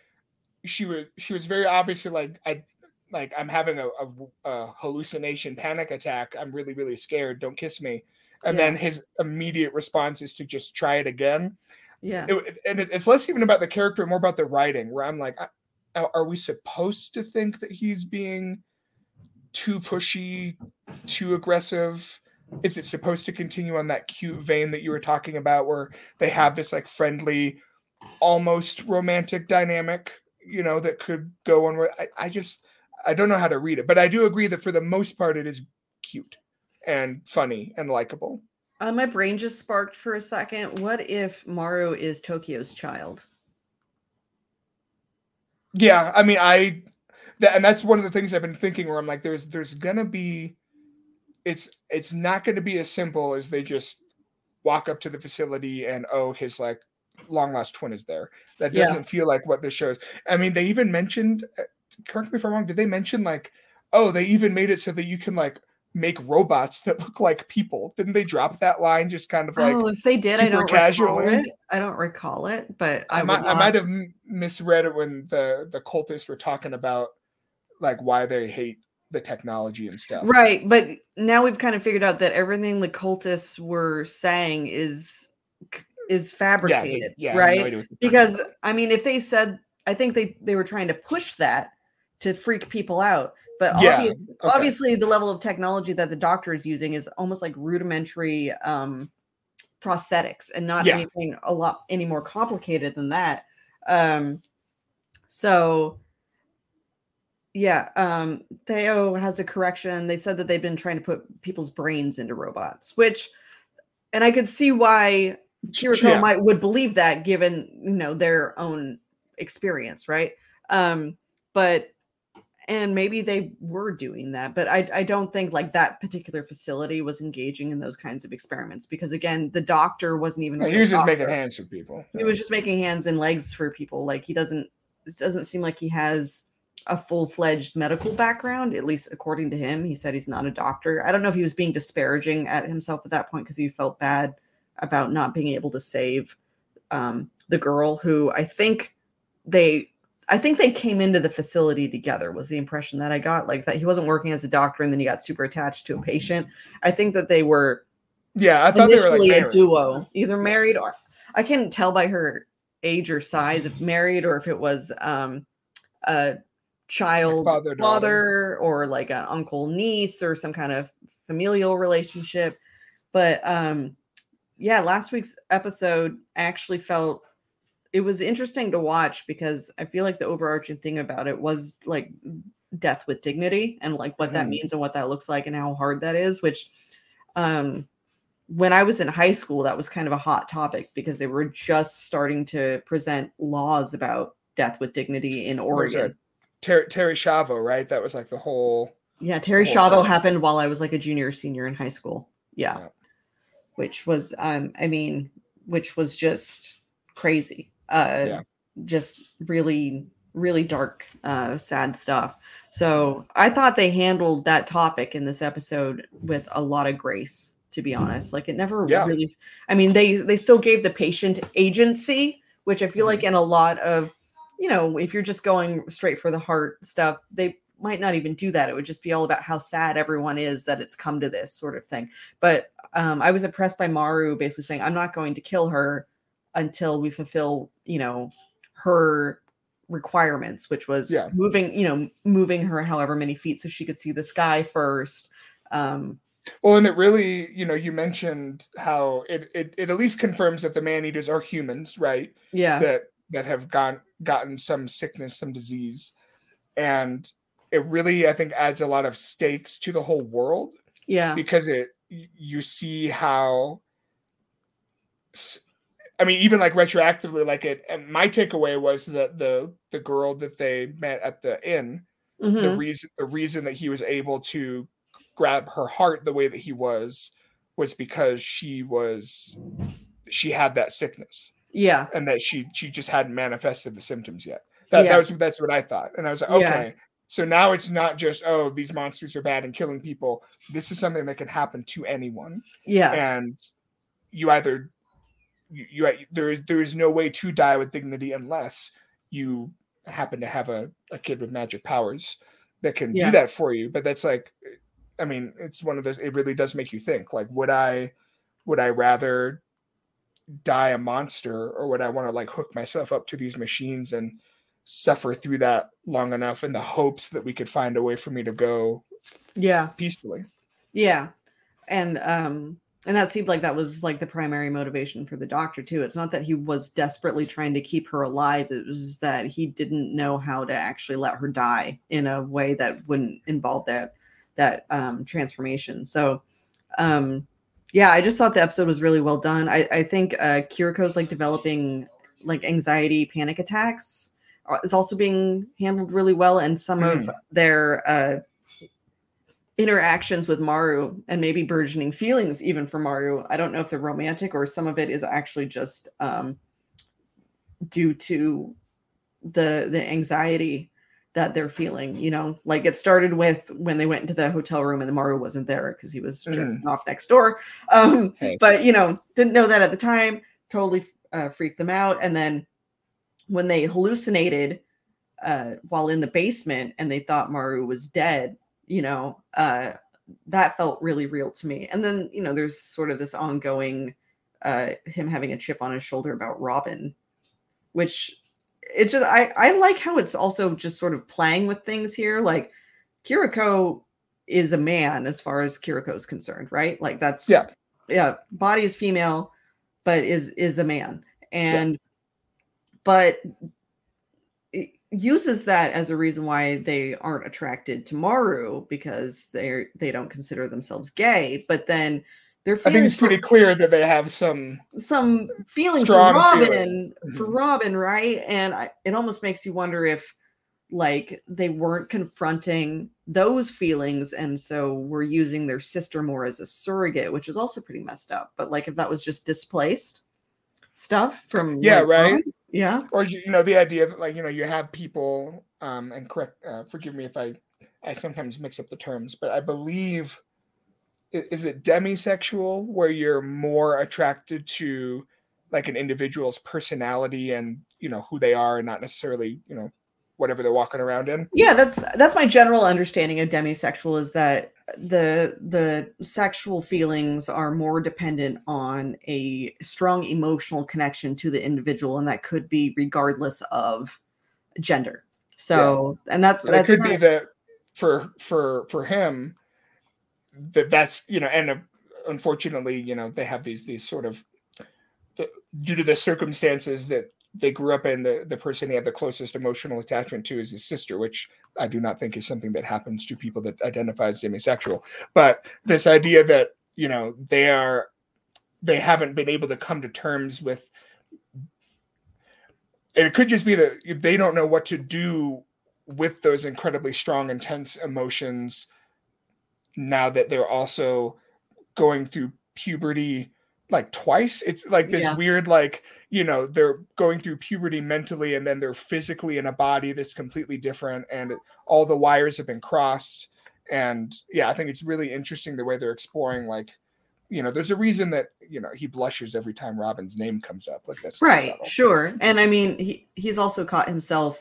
She was she was very obviously like I like I'm having a, a, a hallucination panic attack. I'm really really scared. Don't kiss me. And yeah. then his immediate response is to just try it again. Yeah, it, and it, it's less even about the character, more about the writing. Where I'm like, I, are we supposed to think that he's being too pushy, too aggressive? Is it supposed to continue on that cute vein that you were talking about, where they have this like friendly, almost romantic dynamic? You know, that could go on. I, I just, I don't know how to read it, but I do agree that for the most part, it is cute and funny and likable. Uh, my brain just sparked for a second. What if Maru is Tokyo's child? Yeah. I mean, I, that, and that's one of the things I've been thinking where I'm like, there's, there's gonna be it's it's not going to be as simple as they just walk up to the facility and, oh, his like long lost twin is there. That doesn't yeah. feel like what this shows. I mean, they even mentioned, correct me if I'm wrong, did they mention like, oh, they even made it so that you can like make robots that look like people? Didn't they drop that line just kind of like, oh, if they did, I don't recall it. I don't recall it, but I, I, might, not... I might have misread it when the, the cultists were talking about like why they hate the technology and stuff. Right. But now we've kind of figured out that everything the cultists were saying is, is fabricated, yeah, they, yeah, right? I no because I mean, if they said, I think they, they were trying to push that to freak people out. But yeah, obvious, okay. obviously the level of technology that the doctor is using is almost like rudimentary um, prosthetics and not yeah. anything a lot any more complicated than that. Um, so yeah, um, Theo has a correction. They said that they've been trying to put people's brains into robots, which, and I could see why Kiriko yeah. might would believe that given, you know, their own experience. Right. Um, but, and maybe they were doing that, but I, I don't think like that particular facility was engaging in those kinds of experiments because, again, the doctor wasn't even. No, he was just doctor. making hands for people. He yeah. was just making hands and legs for people. Like he doesn't. It doesn't seem like he has a full-fledged medical background. At least according to him, he said he's not a doctor. I don't know if he was being disparaging at himself at that point because he felt bad about not being able to save um, the girl who I think they. I think they came into the facility together was the impression that I got, like that he wasn't working as a doctor and then he got super attached to a patient. I think that they were yeah, I thought they were like a duo, either married or I can't tell by her age or size if married or if it was um, a child father, father or like an uncle niece or some kind of familial relationship. But um, yeah, last week's episode actually felt it was interesting to watch because I feel like the overarching thing about it was like death with dignity and like what mm-hmm. that means and what that looks like and how hard that is, which um, when I was in high school, that was kind of a hot topic because they were just starting to present laws about death with dignity in Oregon. Ter- Terry Schiavo, right? That was like the whole. Yeah. Terry whole Schiavo thing. happened while I was like a junior or senior in high school. Yeah. yeah. Which was, um, I mean, which was just crazy. Uh, yeah. Just really, really dark, uh, sad stuff. So I thought they handled that topic in this episode with a lot of grace, to be honest. Like it never yeah. really, I mean, they, they still gave the patient agency, which I feel like in a lot of, you know, if you're just going straight for the heart stuff, they might not even do that. It would just be all about how sad everyone is that it's come to this sort of thing. But um, I was impressed by Maru basically saying, I'm not going to kill her until we fulfill, you know, her requirements, which was yeah. moving, you know, moving her however many feet so she could see the sky first. Um, well, and it really, you know, you mentioned how it, it, it at least confirms that the man-eaters are humans, right? Yeah. That that have gone, gotten some sickness, some disease. And it really, I think, adds a lot of stakes to the whole world. Yeah. Because it, you see how... I mean, even like retroactively, like it. And my takeaway was that the the girl that they met at the inn, mm-hmm. the reason the reason that he was able to grab her heart the way that he was was because she was she had that sickness. Yeah, and that she she just hadn't manifested the symptoms yet. That, yeah. that was that's what I thought, and I was like, okay, yeah. so now it's not just oh these monsters are bad and killing people. This is something that can happen to anyone. Yeah, and you either. You, you there is there is no way to die with dignity unless you happen to have a, a kid with magic powers that can yeah. do that for you. But that's like, I mean, it's one of those. It really does make you think. Like, would I would I rather die a monster or would I want to like hook myself up to these machines and suffer through that long enough in the hopes that we could find a way for me to go yeah peacefully yeah and um. And that seemed like that was like the primary motivation for the doctor too. It's not that he was desperately trying to keep her alive. It was that he didn't know how to actually let her die in a way that wouldn't involve that, that um, transformation. So um, yeah, I just thought the episode was really well done. I, I think uh, Kiriko's like developing like anxiety, panic attacks is also being handled really well. And some mm. of their uh, interactions with Maru and maybe burgeoning feelings even for Maru. I don't know if they're romantic or some of it is actually just um, due to the the anxiety that they're feeling, you know, like it started with when they went into the hotel room and the Maru wasn't there because he was mm. jerking off next door. Um, hey. But, you know, didn't know that at the time, totally uh, freaked them out. And then when they hallucinated uh, while in the basement and they thought Maru was dead, you know, uh, that felt really real to me. And then, you know, there's sort of this ongoing uh, him having a chip on his shoulder about Robin, which it just, I, I like how it's also just sort of playing with things here. Like Kiriko is a man as far as Kiriko is concerned, right? Like that's, yeah. yeah, body is female, but is, is a man. And, yeah. but it uses that as a reason why they aren't attracted to Maru because they're, they don't consider themselves gay, but then I think it's pretty for, clear that they have some some feelings for Robin, feeling. for mm-hmm. Robin, right? And I, it almost makes you wonder if, like, they weren't confronting those feelings, and so were using their sister more as a surrogate, which is also pretty messed up. But like, if that was just displaced stuff from yeah, like, right, Robin, yeah, or you know, the idea that like you know you have people, um, and correct, uh, forgive me if I, I sometimes mix up the terms, but I believe. Is it demisexual where you're more attracted to like an individual's personality and, you know, who they are and not necessarily, you know, whatever they're walking around in? Yeah, that's that's my general understanding of demisexual is that the the sexual feelings are more dependent on a strong emotional connection to the individual. And that could be regardless of gender. So, yeah. and that's, and that's it could be of- that for, for, for him, that that's, you know, and uh, unfortunately, you know, they have these, these sort of, the, due to the circumstances that they grew up in, the, the person they have the closest emotional attachment to is his sister, which I do not think is something that happens to people that identify as demisexual. But this idea that, you know, they are, they haven't been able to come to terms with, and it could just be that they don't know what to do with those incredibly strong, intense emotions now that they're also going through puberty like twice. It's like this yeah. weird, like, you know, they're going through puberty mentally and then they're physically in a body that's completely different and all the wires have been crossed. And yeah, I think it's really interesting the way they're exploring, like, you know, there's a reason that, you know, he blushes every time Robin's name comes up. Like that's right. Sure. And I mean, he, he's also caught himself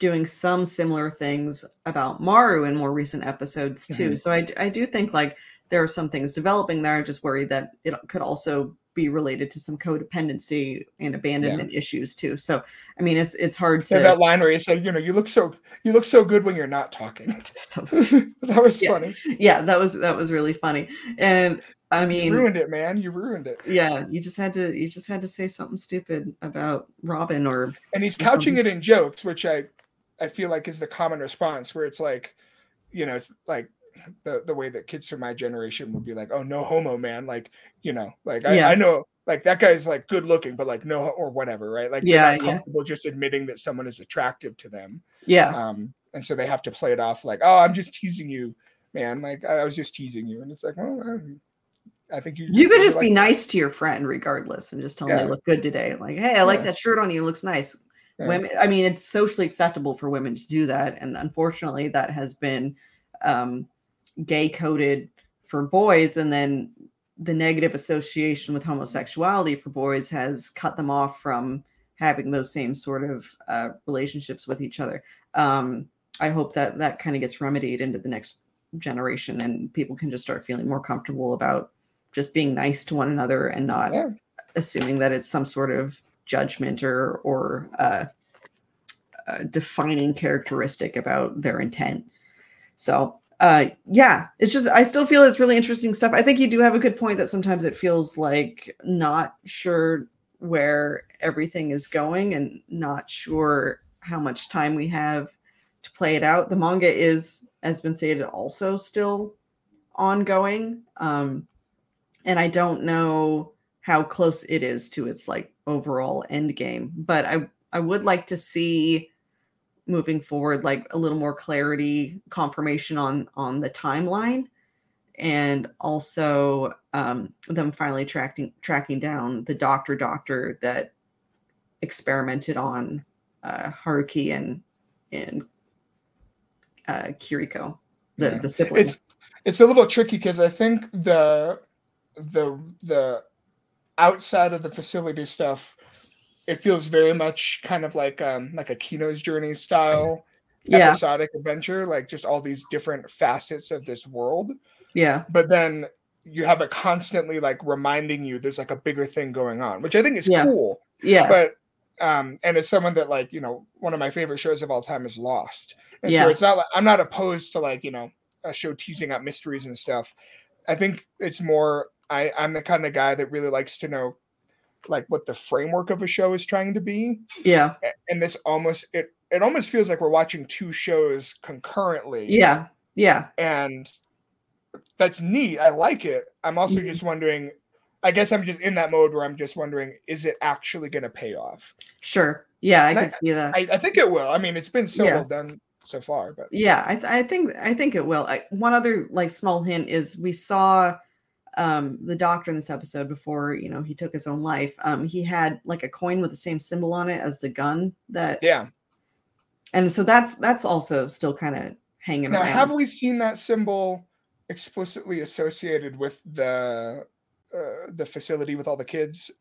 doing some similar things about Maru in more recent episodes too. Mm-hmm. So I, I do think like there are some things developing there. I'm just worried that it could also be related to some codependency and abandonment yeah. issues too. So, I mean, it's, it's hard to yeah, that line where you said, you know, you look so, you look so good when you're not talking. that was, that was yeah. funny. Yeah. That was, that was really funny. And I mean, you ruined it, man. You ruined it. Yeah. You just had to, you just had to say something stupid about Robin or, and he's couching something. It in jokes, which I, I feel like is the common response where it's like, you know, it's like the, the way that kids from my generation would be like, oh, no homo, man. Like, you know, like I, yeah. I know like that guy's like good looking, but like no, or whatever. Right. Like, yeah, they're not comfortable yeah. just admitting that someone is attractive to them. Yeah. Um, and so they have to play it off like, oh, I'm just teasing you, man. Like I was just teasing you. And it's like, well, I, I think you, you could just be like nice to your friend regardless and just tell them yeah. they look good today. Like, hey, I like yeah. that shirt on you. It looks nice. Yeah. Women, I mean, it's socially acceptable for women to do that. And unfortunately, that has been um, gay coded for boys. And then the negative association with homosexuality for boys has cut them off from having those same sort of uh, relationships with each other. Um, I hope that that kind of gets remedied into the next generation and people can just start feeling more comfortable about just being nice to one another and not yeah. assuming that it's some sort of judgment or or uh, uh, defining characteristic about their intent. So uh, yeah, it's just I still feel it's really interesting stuff. I think you do have a good point that sometimes it feels like not sure where everything is going and not sure how much time we have to play it out. The manga is, as been stated, also still ongoing, um, and I don't know how close it is to its like overall end game. But I, I would like to see moving forward, like a little more clarity, confirmation on, on the timeline and also um, them finally tracking tracking down the doctor doctor that experimented on uh, Haruki and and uh, Kiriko, the yeah. the siblings. It's it's a little tricky because I think the the the outside of the facility stuff, it feels very much kind of like um, like a Kino's Journey style yeah. episodic adventure, like just all these different facets of this world. Yeah. But then you have it constantly like reminding you there's like a bigger thing going on, which I think is yeah. cool. Yeah. But um, and as someone that like, you know, one of my favorite shows of all time is Lost. And yeah. so it's not like I'm not opposed to like, you know, a show teasing out mysteries and stuff. I think it's more I, I'm the kind of guy that really likes to know like what the framework of a show is trying to be. Yeah. And this almost, it, it almost feels like we're watching two shows concurrently. Yeah. Yeah. And that's neat. I like it. I'm also mm-hmm. just wondering, I guess I'm just in that mode where I'm just wondering, is it actually going to pay off? Sure. Yeah. And I can I, see that. I, I think it will. I mean, it's been so yeah. well done so far, but yeah, I, th- I think, I think it will. I, one other like small hint is we saw Um, the doctor in this episode before, you know, he took his own life. Um, he had like a coin with the same symbol on it as the gun that, yeah. And so that's, that's also still kind of hanging now, around. Have we seen that symbol explicitly associated with the, uh, the facility with all the kids?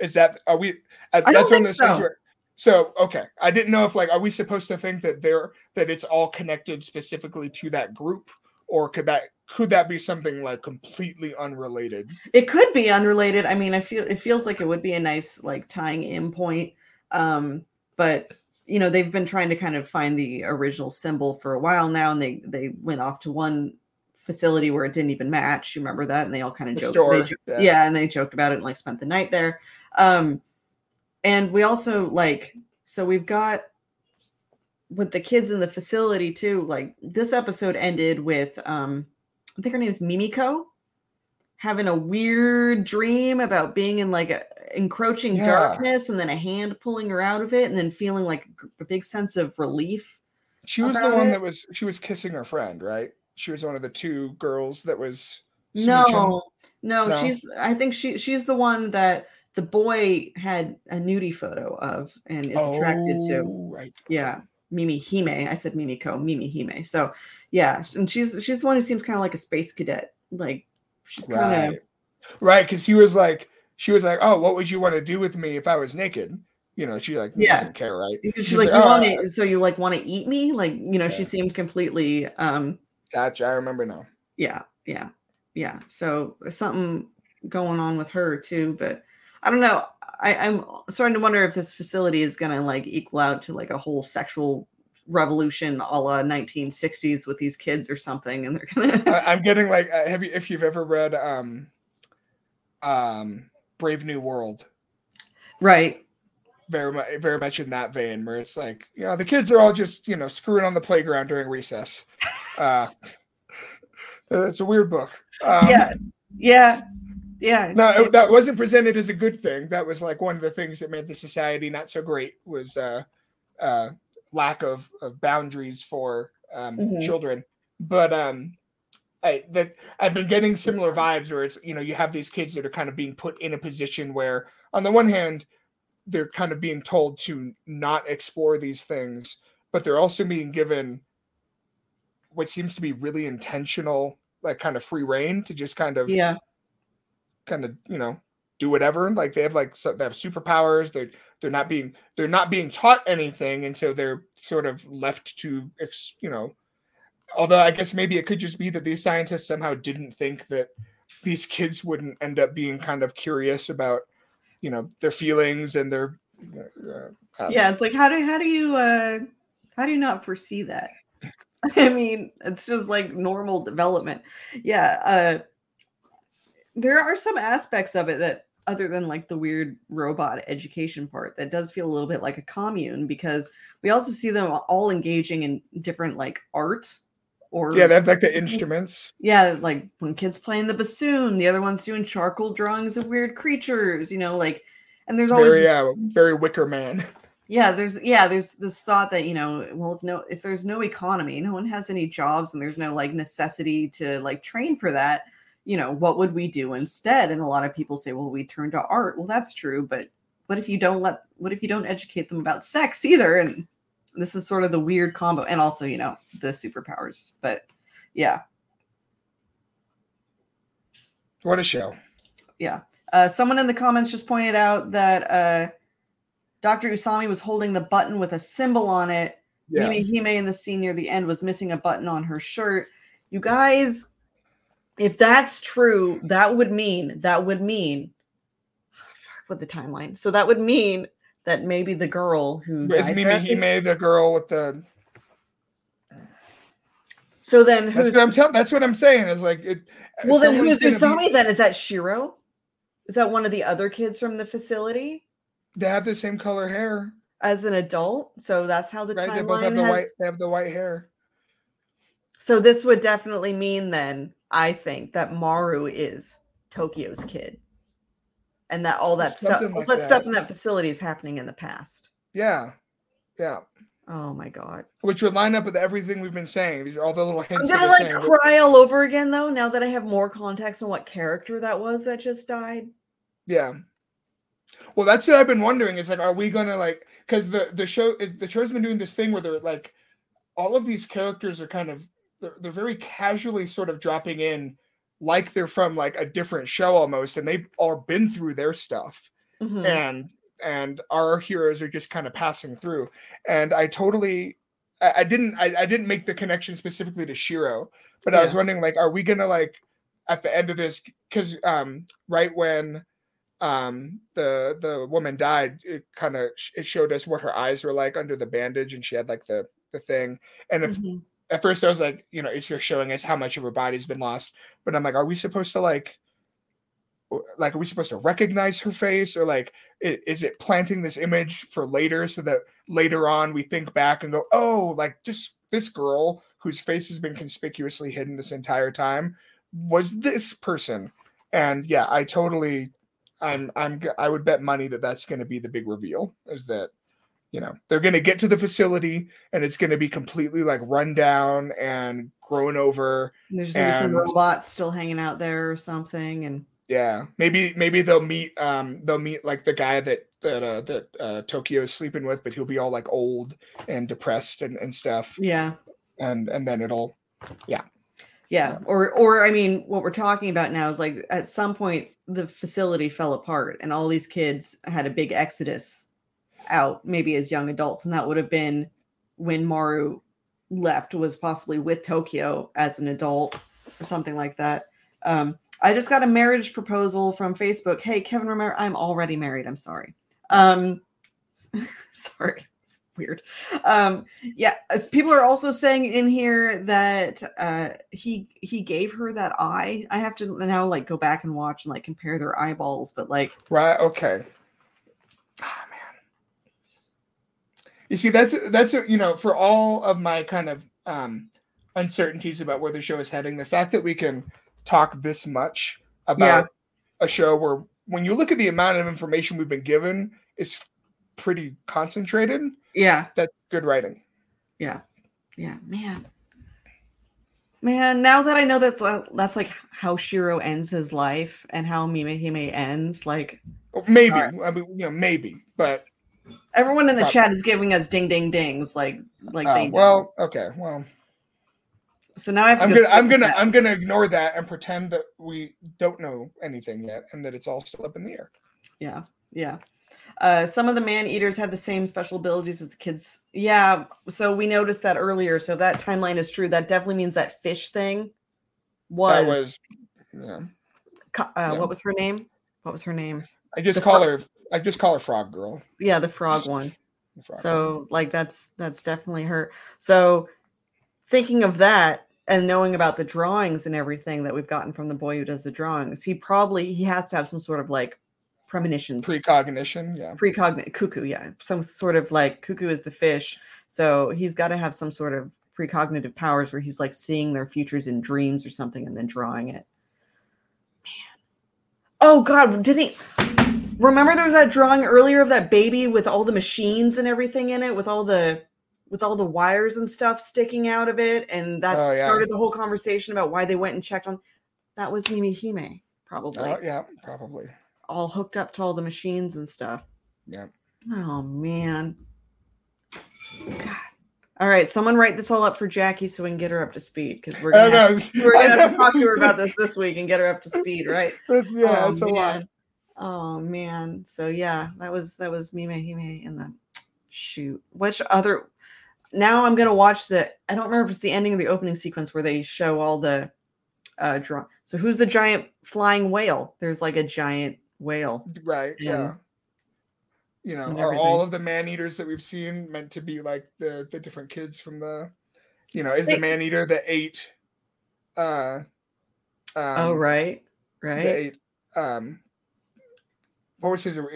Is that, are we, uh, I that's one of those so. things where, so, okay. I didn't know if like, are we supposed to think that they're, that it's all connected specifically to that group? Or could that could that be something like completely unrelated? It could be unrelated. I mean, I feel it feels like it would be a nice like tying in point. Um, but you know, they've been trying to kind of find the original symbol for a while now, and they they went off to one facility where it didn't even match. You remember that? And they all kind of the joked. Store, joked yeah. yeah, and they joked about it and like spent the night there. Um, and we also like so we've got. with the kids in the facility too, like this episode ended with, um, I think her name is Mimiko, having a weird dream about being in like a encroaching yeah. darkness, and then a hand pulling her out of it, and then feeling like a big sense of relief. She was the one it. that was, she was kissing her friend, right? She was one of the two girls that was. No, no, no, she's, I think she, she's the one that the boy had a nudie photo of and is oh, attracted to. Right. Yeah. Mimi Hime. I said Mimiko, Mimi Hime. So yeah, and she's she's the one who seems kind of like a space cadet. Like she's kind of right, right, because he was like, she was like, oh, what would you want to do with me if I was naked? You know, she's like, yeah, I don't care, right? She's, she's like, like you oh, want it, so you like want to eat me? Like, you know, yeah. she seemed completely um gotcha. I remember now. Yeah, yeah, yeah. So something going on with her too, but I don't know. I, I'm starting to wonder if this facility is going to like equal out to like a whole sexual revolution a la nineteen sixties with these kids or something. And they're going to, I'm getting like, uh, have you, if you've ever read, um, um, Brave New World, right. Very much, very much in that vein where it's like, you know, the kids are all just, you know, screwing on the playground during recess. Uh, it's a weird book. Um, yeah. Yeah. Yeah. No, that wasn't presented as a good thing. That was like one of the things that made the society not so great was uh, uh, lack of, of boundaries for um, mm-hmm. children. But um, I, that I've been getting similar vibes where it's, you know, you have these kids that are kind of being put in a position where on the one hand, they're kind of being told to not explore these things, but they're also being given what seems to be really intentional, like kind of free reign to just kind of... yeah. kind of, you know, do whatever. Like they have like, so they have superpowers. They they're not being, they're not being taught anything. And so they're sort of left to, you know, although I guess maybe it could just be that these scientists somehow didn't think that these kids wouldn't end up being kind of curious about, you know, their feelings and their. Uh, uh, yeah. It's like, how do, how do you, uh, how do you not foresee that? I mean, it's just like normal development. Yeah. Uh, There are some aspects of it that, other than like the weird robot education part, that does feel a little bit like a commune, because we also see them all engaging in different like art or yeah, they have like the instruments. Yeah, like one kid's playing the bassoon, the other one's doing charcoal drawings of weird creatures, you know, like, and there's always very, yeah, very Wicker Man. Yeah, there's yeah, there's this thought that, you know, well, if no if there's no economy, no one has any jobs, and there's no like necessity to like train for that, you know, what would we do instead? And a lot of people say, well, we turn to art. Well, that's true, but what if you don't let what if you don't educate them about sex either? And this is sort of the weird combo, and also, you know, the superpowers. But yeah. What a show. Yeah. Uh, someone in the comments just pointed out that uh, Doctor Usami was holding the button with a symbol on it. Yeah. Mimi Hime in the scene near the end was missing a button on her shirt. You guys, if that's true, that would mean, that would mean, oh, fuck with the timeline. So that would mean that maybe the girl who is Mimi Hime the girl with the. So then, who's... That's what I'm telling. That's what I'm saying. Is like, it, well, then who's Usami? Be... Then is that Shiro? Is that one of the other kids from the facility? They have the same color hair as an adult, so that's how the right? timeline. They both have the has... white. They have the white hair. So this would definitely mean then, I think, that Maru is Tokyo's kid, and that all that Something stuff, like all that, that stuff in that facility is happening in the past. Yeah, yeah. Oh my god! Which would line up with everything we've been saying. All the little hints. I'm gonna like saying, cry but... all over again though. Now that I have more context on what character that was that just died. Yeah. Well, that's what I've been wondering. Is like, are we gonna like? Because the the show the show's been doing this thing where they're like, all of these characters are kind of they're, they're very casually sort of dropping in, like they're from like a different show almost, and they've all been through their stuff, mm-hmm. and. And our heroes are just kind of passing through. And I totally, I, I didn't, I, I didn't make the connection specifically to Shiro, but yeah. I was wondering, like, are we gonna like at the end of this? Because um, right when um, the the woman died, it kind of it showed us what her eyes were like under the bandage, and she had like the the thing. And if, mm-hmm. at first I was like, you know, it's just showing us how much of her body's been lost. But I'm like, are we supposed to like? Like, are we supposed to recognize her face, or like, is it planting this image for later so that later on we think back and go, oh, like just this girl whose face has been conspicuously hidden this entire time was this person? And yeah, I totally, I'm, I'm, I would bet money that that's going to be the big reveal, is that, you know, they're going to get to the facility and it's going to be completely like run down and grown over. And there's going to be some robots still hanging out there or something, and. Yeah, maybe maybe they'll meet um they'll meet like the guy that that uh, that uh, Tokyo is sleeping with, but he'll be all like old and depressed and, and stuff. Yeah, and and then it'll, yeah, yeah. Um, or or I mean, what we're talking about now is like at some point the facility fell apart and all these kids had a big exodus out, maybe as young adults, and that would have been when Maru left, was possibly with Tokyo as an adult or something like that. Um, I just got a marriage proposal from Facebook. Hey, Kevin, remember, I'm already married. I'm sorry. Um, sorry. It's weird. Um, yeah. People are also saying in here that uh, he he gave her that eye. I have to now like go back and watch and like compare their eyeballs. But like. Right. Okay. Ah, oh, man. You see, that's, that's, you know, for all of my kind of um, uncertainties about where the show is heading, the fact that we can talk this much about yeah. a show where when you look at the amount of information we've been given, it's pretty concentrated. Yeah. That's good writing. Yeah. Yeah, man. Man, now that I know that's that's like how Shiro ends his life and how Mimihime ends, like maybe. Right. I mean, you know, maybe, but everyone in the probably. Chat is giving us ding ding dings like like uh, they well, know. okay. Well, So now I have to I'm go gonna I'm gonna that. I'm gonna ignore that and pretend that we don't know anything yet and that it's all still up in the air. Yeah, yeah. Uh, some of the man eaters had the same special abilities as the kids. Yeah, so we noticed that earlier. So if that timeline is true, that definitely means that fish thing was. That was yeah. Uh, yeah. What was her name? What was her name? I just the call frog. her. I just call her Frog Girl. Yeah, the frog one. The frog so girl. like that's that's definitely her. So thinking of that. And knowing about the drawings and everything that we've gotten from the boy who does the drawings, he probably, he has to have some sort of like premonition. Precognition, yeah. Precognition, cuckoo, yeah. Some sort of like, cuckoo is the fish. So he's got to have some sort of precognitive powers where he's like seeing their futures in dreams or something and then drawing it. Man. Oh God, did he? Remember there was that drawing earlier of that baby with all the machines and everything in it, with all the with all the wires and stuff sticking out of it, and that oh, yeah. started the whole conversation about why they went and checked on. That was Mimihime, probably. Oh, yeah, probably. All hooked up to all the machines and stuff. Yeah. Oh man. God. All right, someone write this all up for Jackie so we can get her up to speed, because we're gonna, oh, no. have, we're gonna have to talk to her about this this week and get her up to speed, right? That's, yeah, oh, that's man. a lot. Oh man, so yeah, that was that was Mimehime in the shoot. Which other? Now I'm gonna watch the. I don't remember if it's the ending or the opening sequence where they show all the uh draw. So who's the giant flying whale? There's like a giant whale, right? And, yeah. You know, are all of the man-eaters that we've seen meant to be like the, the different kids from the, you know, is they, the man-eater that ate, uh, um, oh, right, right. They ate, um, what was his name?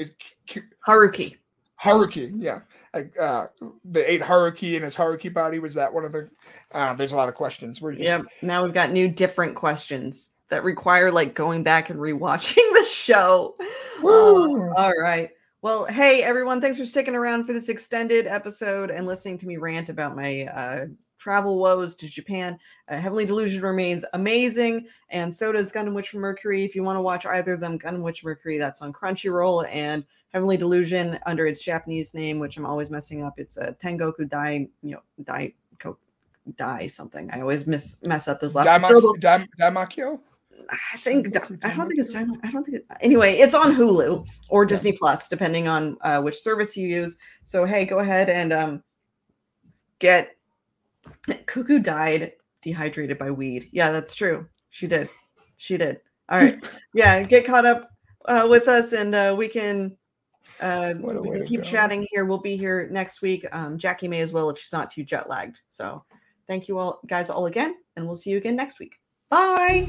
Haruki. Haruki, yeah. Uh, they ate Haruki and his Haruki body. Was that one of the, uh, there's a lot of questions. We're just, yep. Now we've got new different questions that require like going back and rewatching the show. Woo. Um, all right. Well, hey, everyone, thanks for sticking around for this extended episode and listening to me rant about my uh, travel woes to Japan. Uh, Heavenly Delusion remains amazing, and so does Gundam Witch from Mercury. If you want to watch either of them, Gundam Witch from Mercury, that's on Crunchyroll, and Heavenly Delusion under its Japanese name, which I'm always messing up. It's a Tengoku Dai, you know, Dai, Ko, Dai something. I always miss, mess up those last Dai, syllables. Dai, Daimakyo? I think I don't think it's I don't think it, anyway. It's on Hulu or Disney Plus, depending on uh, which service you use. So hey, go ahead and um, get Cuckoo died dehydrated by weed. Yeah, that's true. She did. She did. All right. Yeah, get caught up uh, with us, and uh, we can uh, we can keep chatting here. We'll be here next week. Um, Jackie may as well if she's not too jet lagged. So thank you all guys all again, and we'll see you again next week. Bye.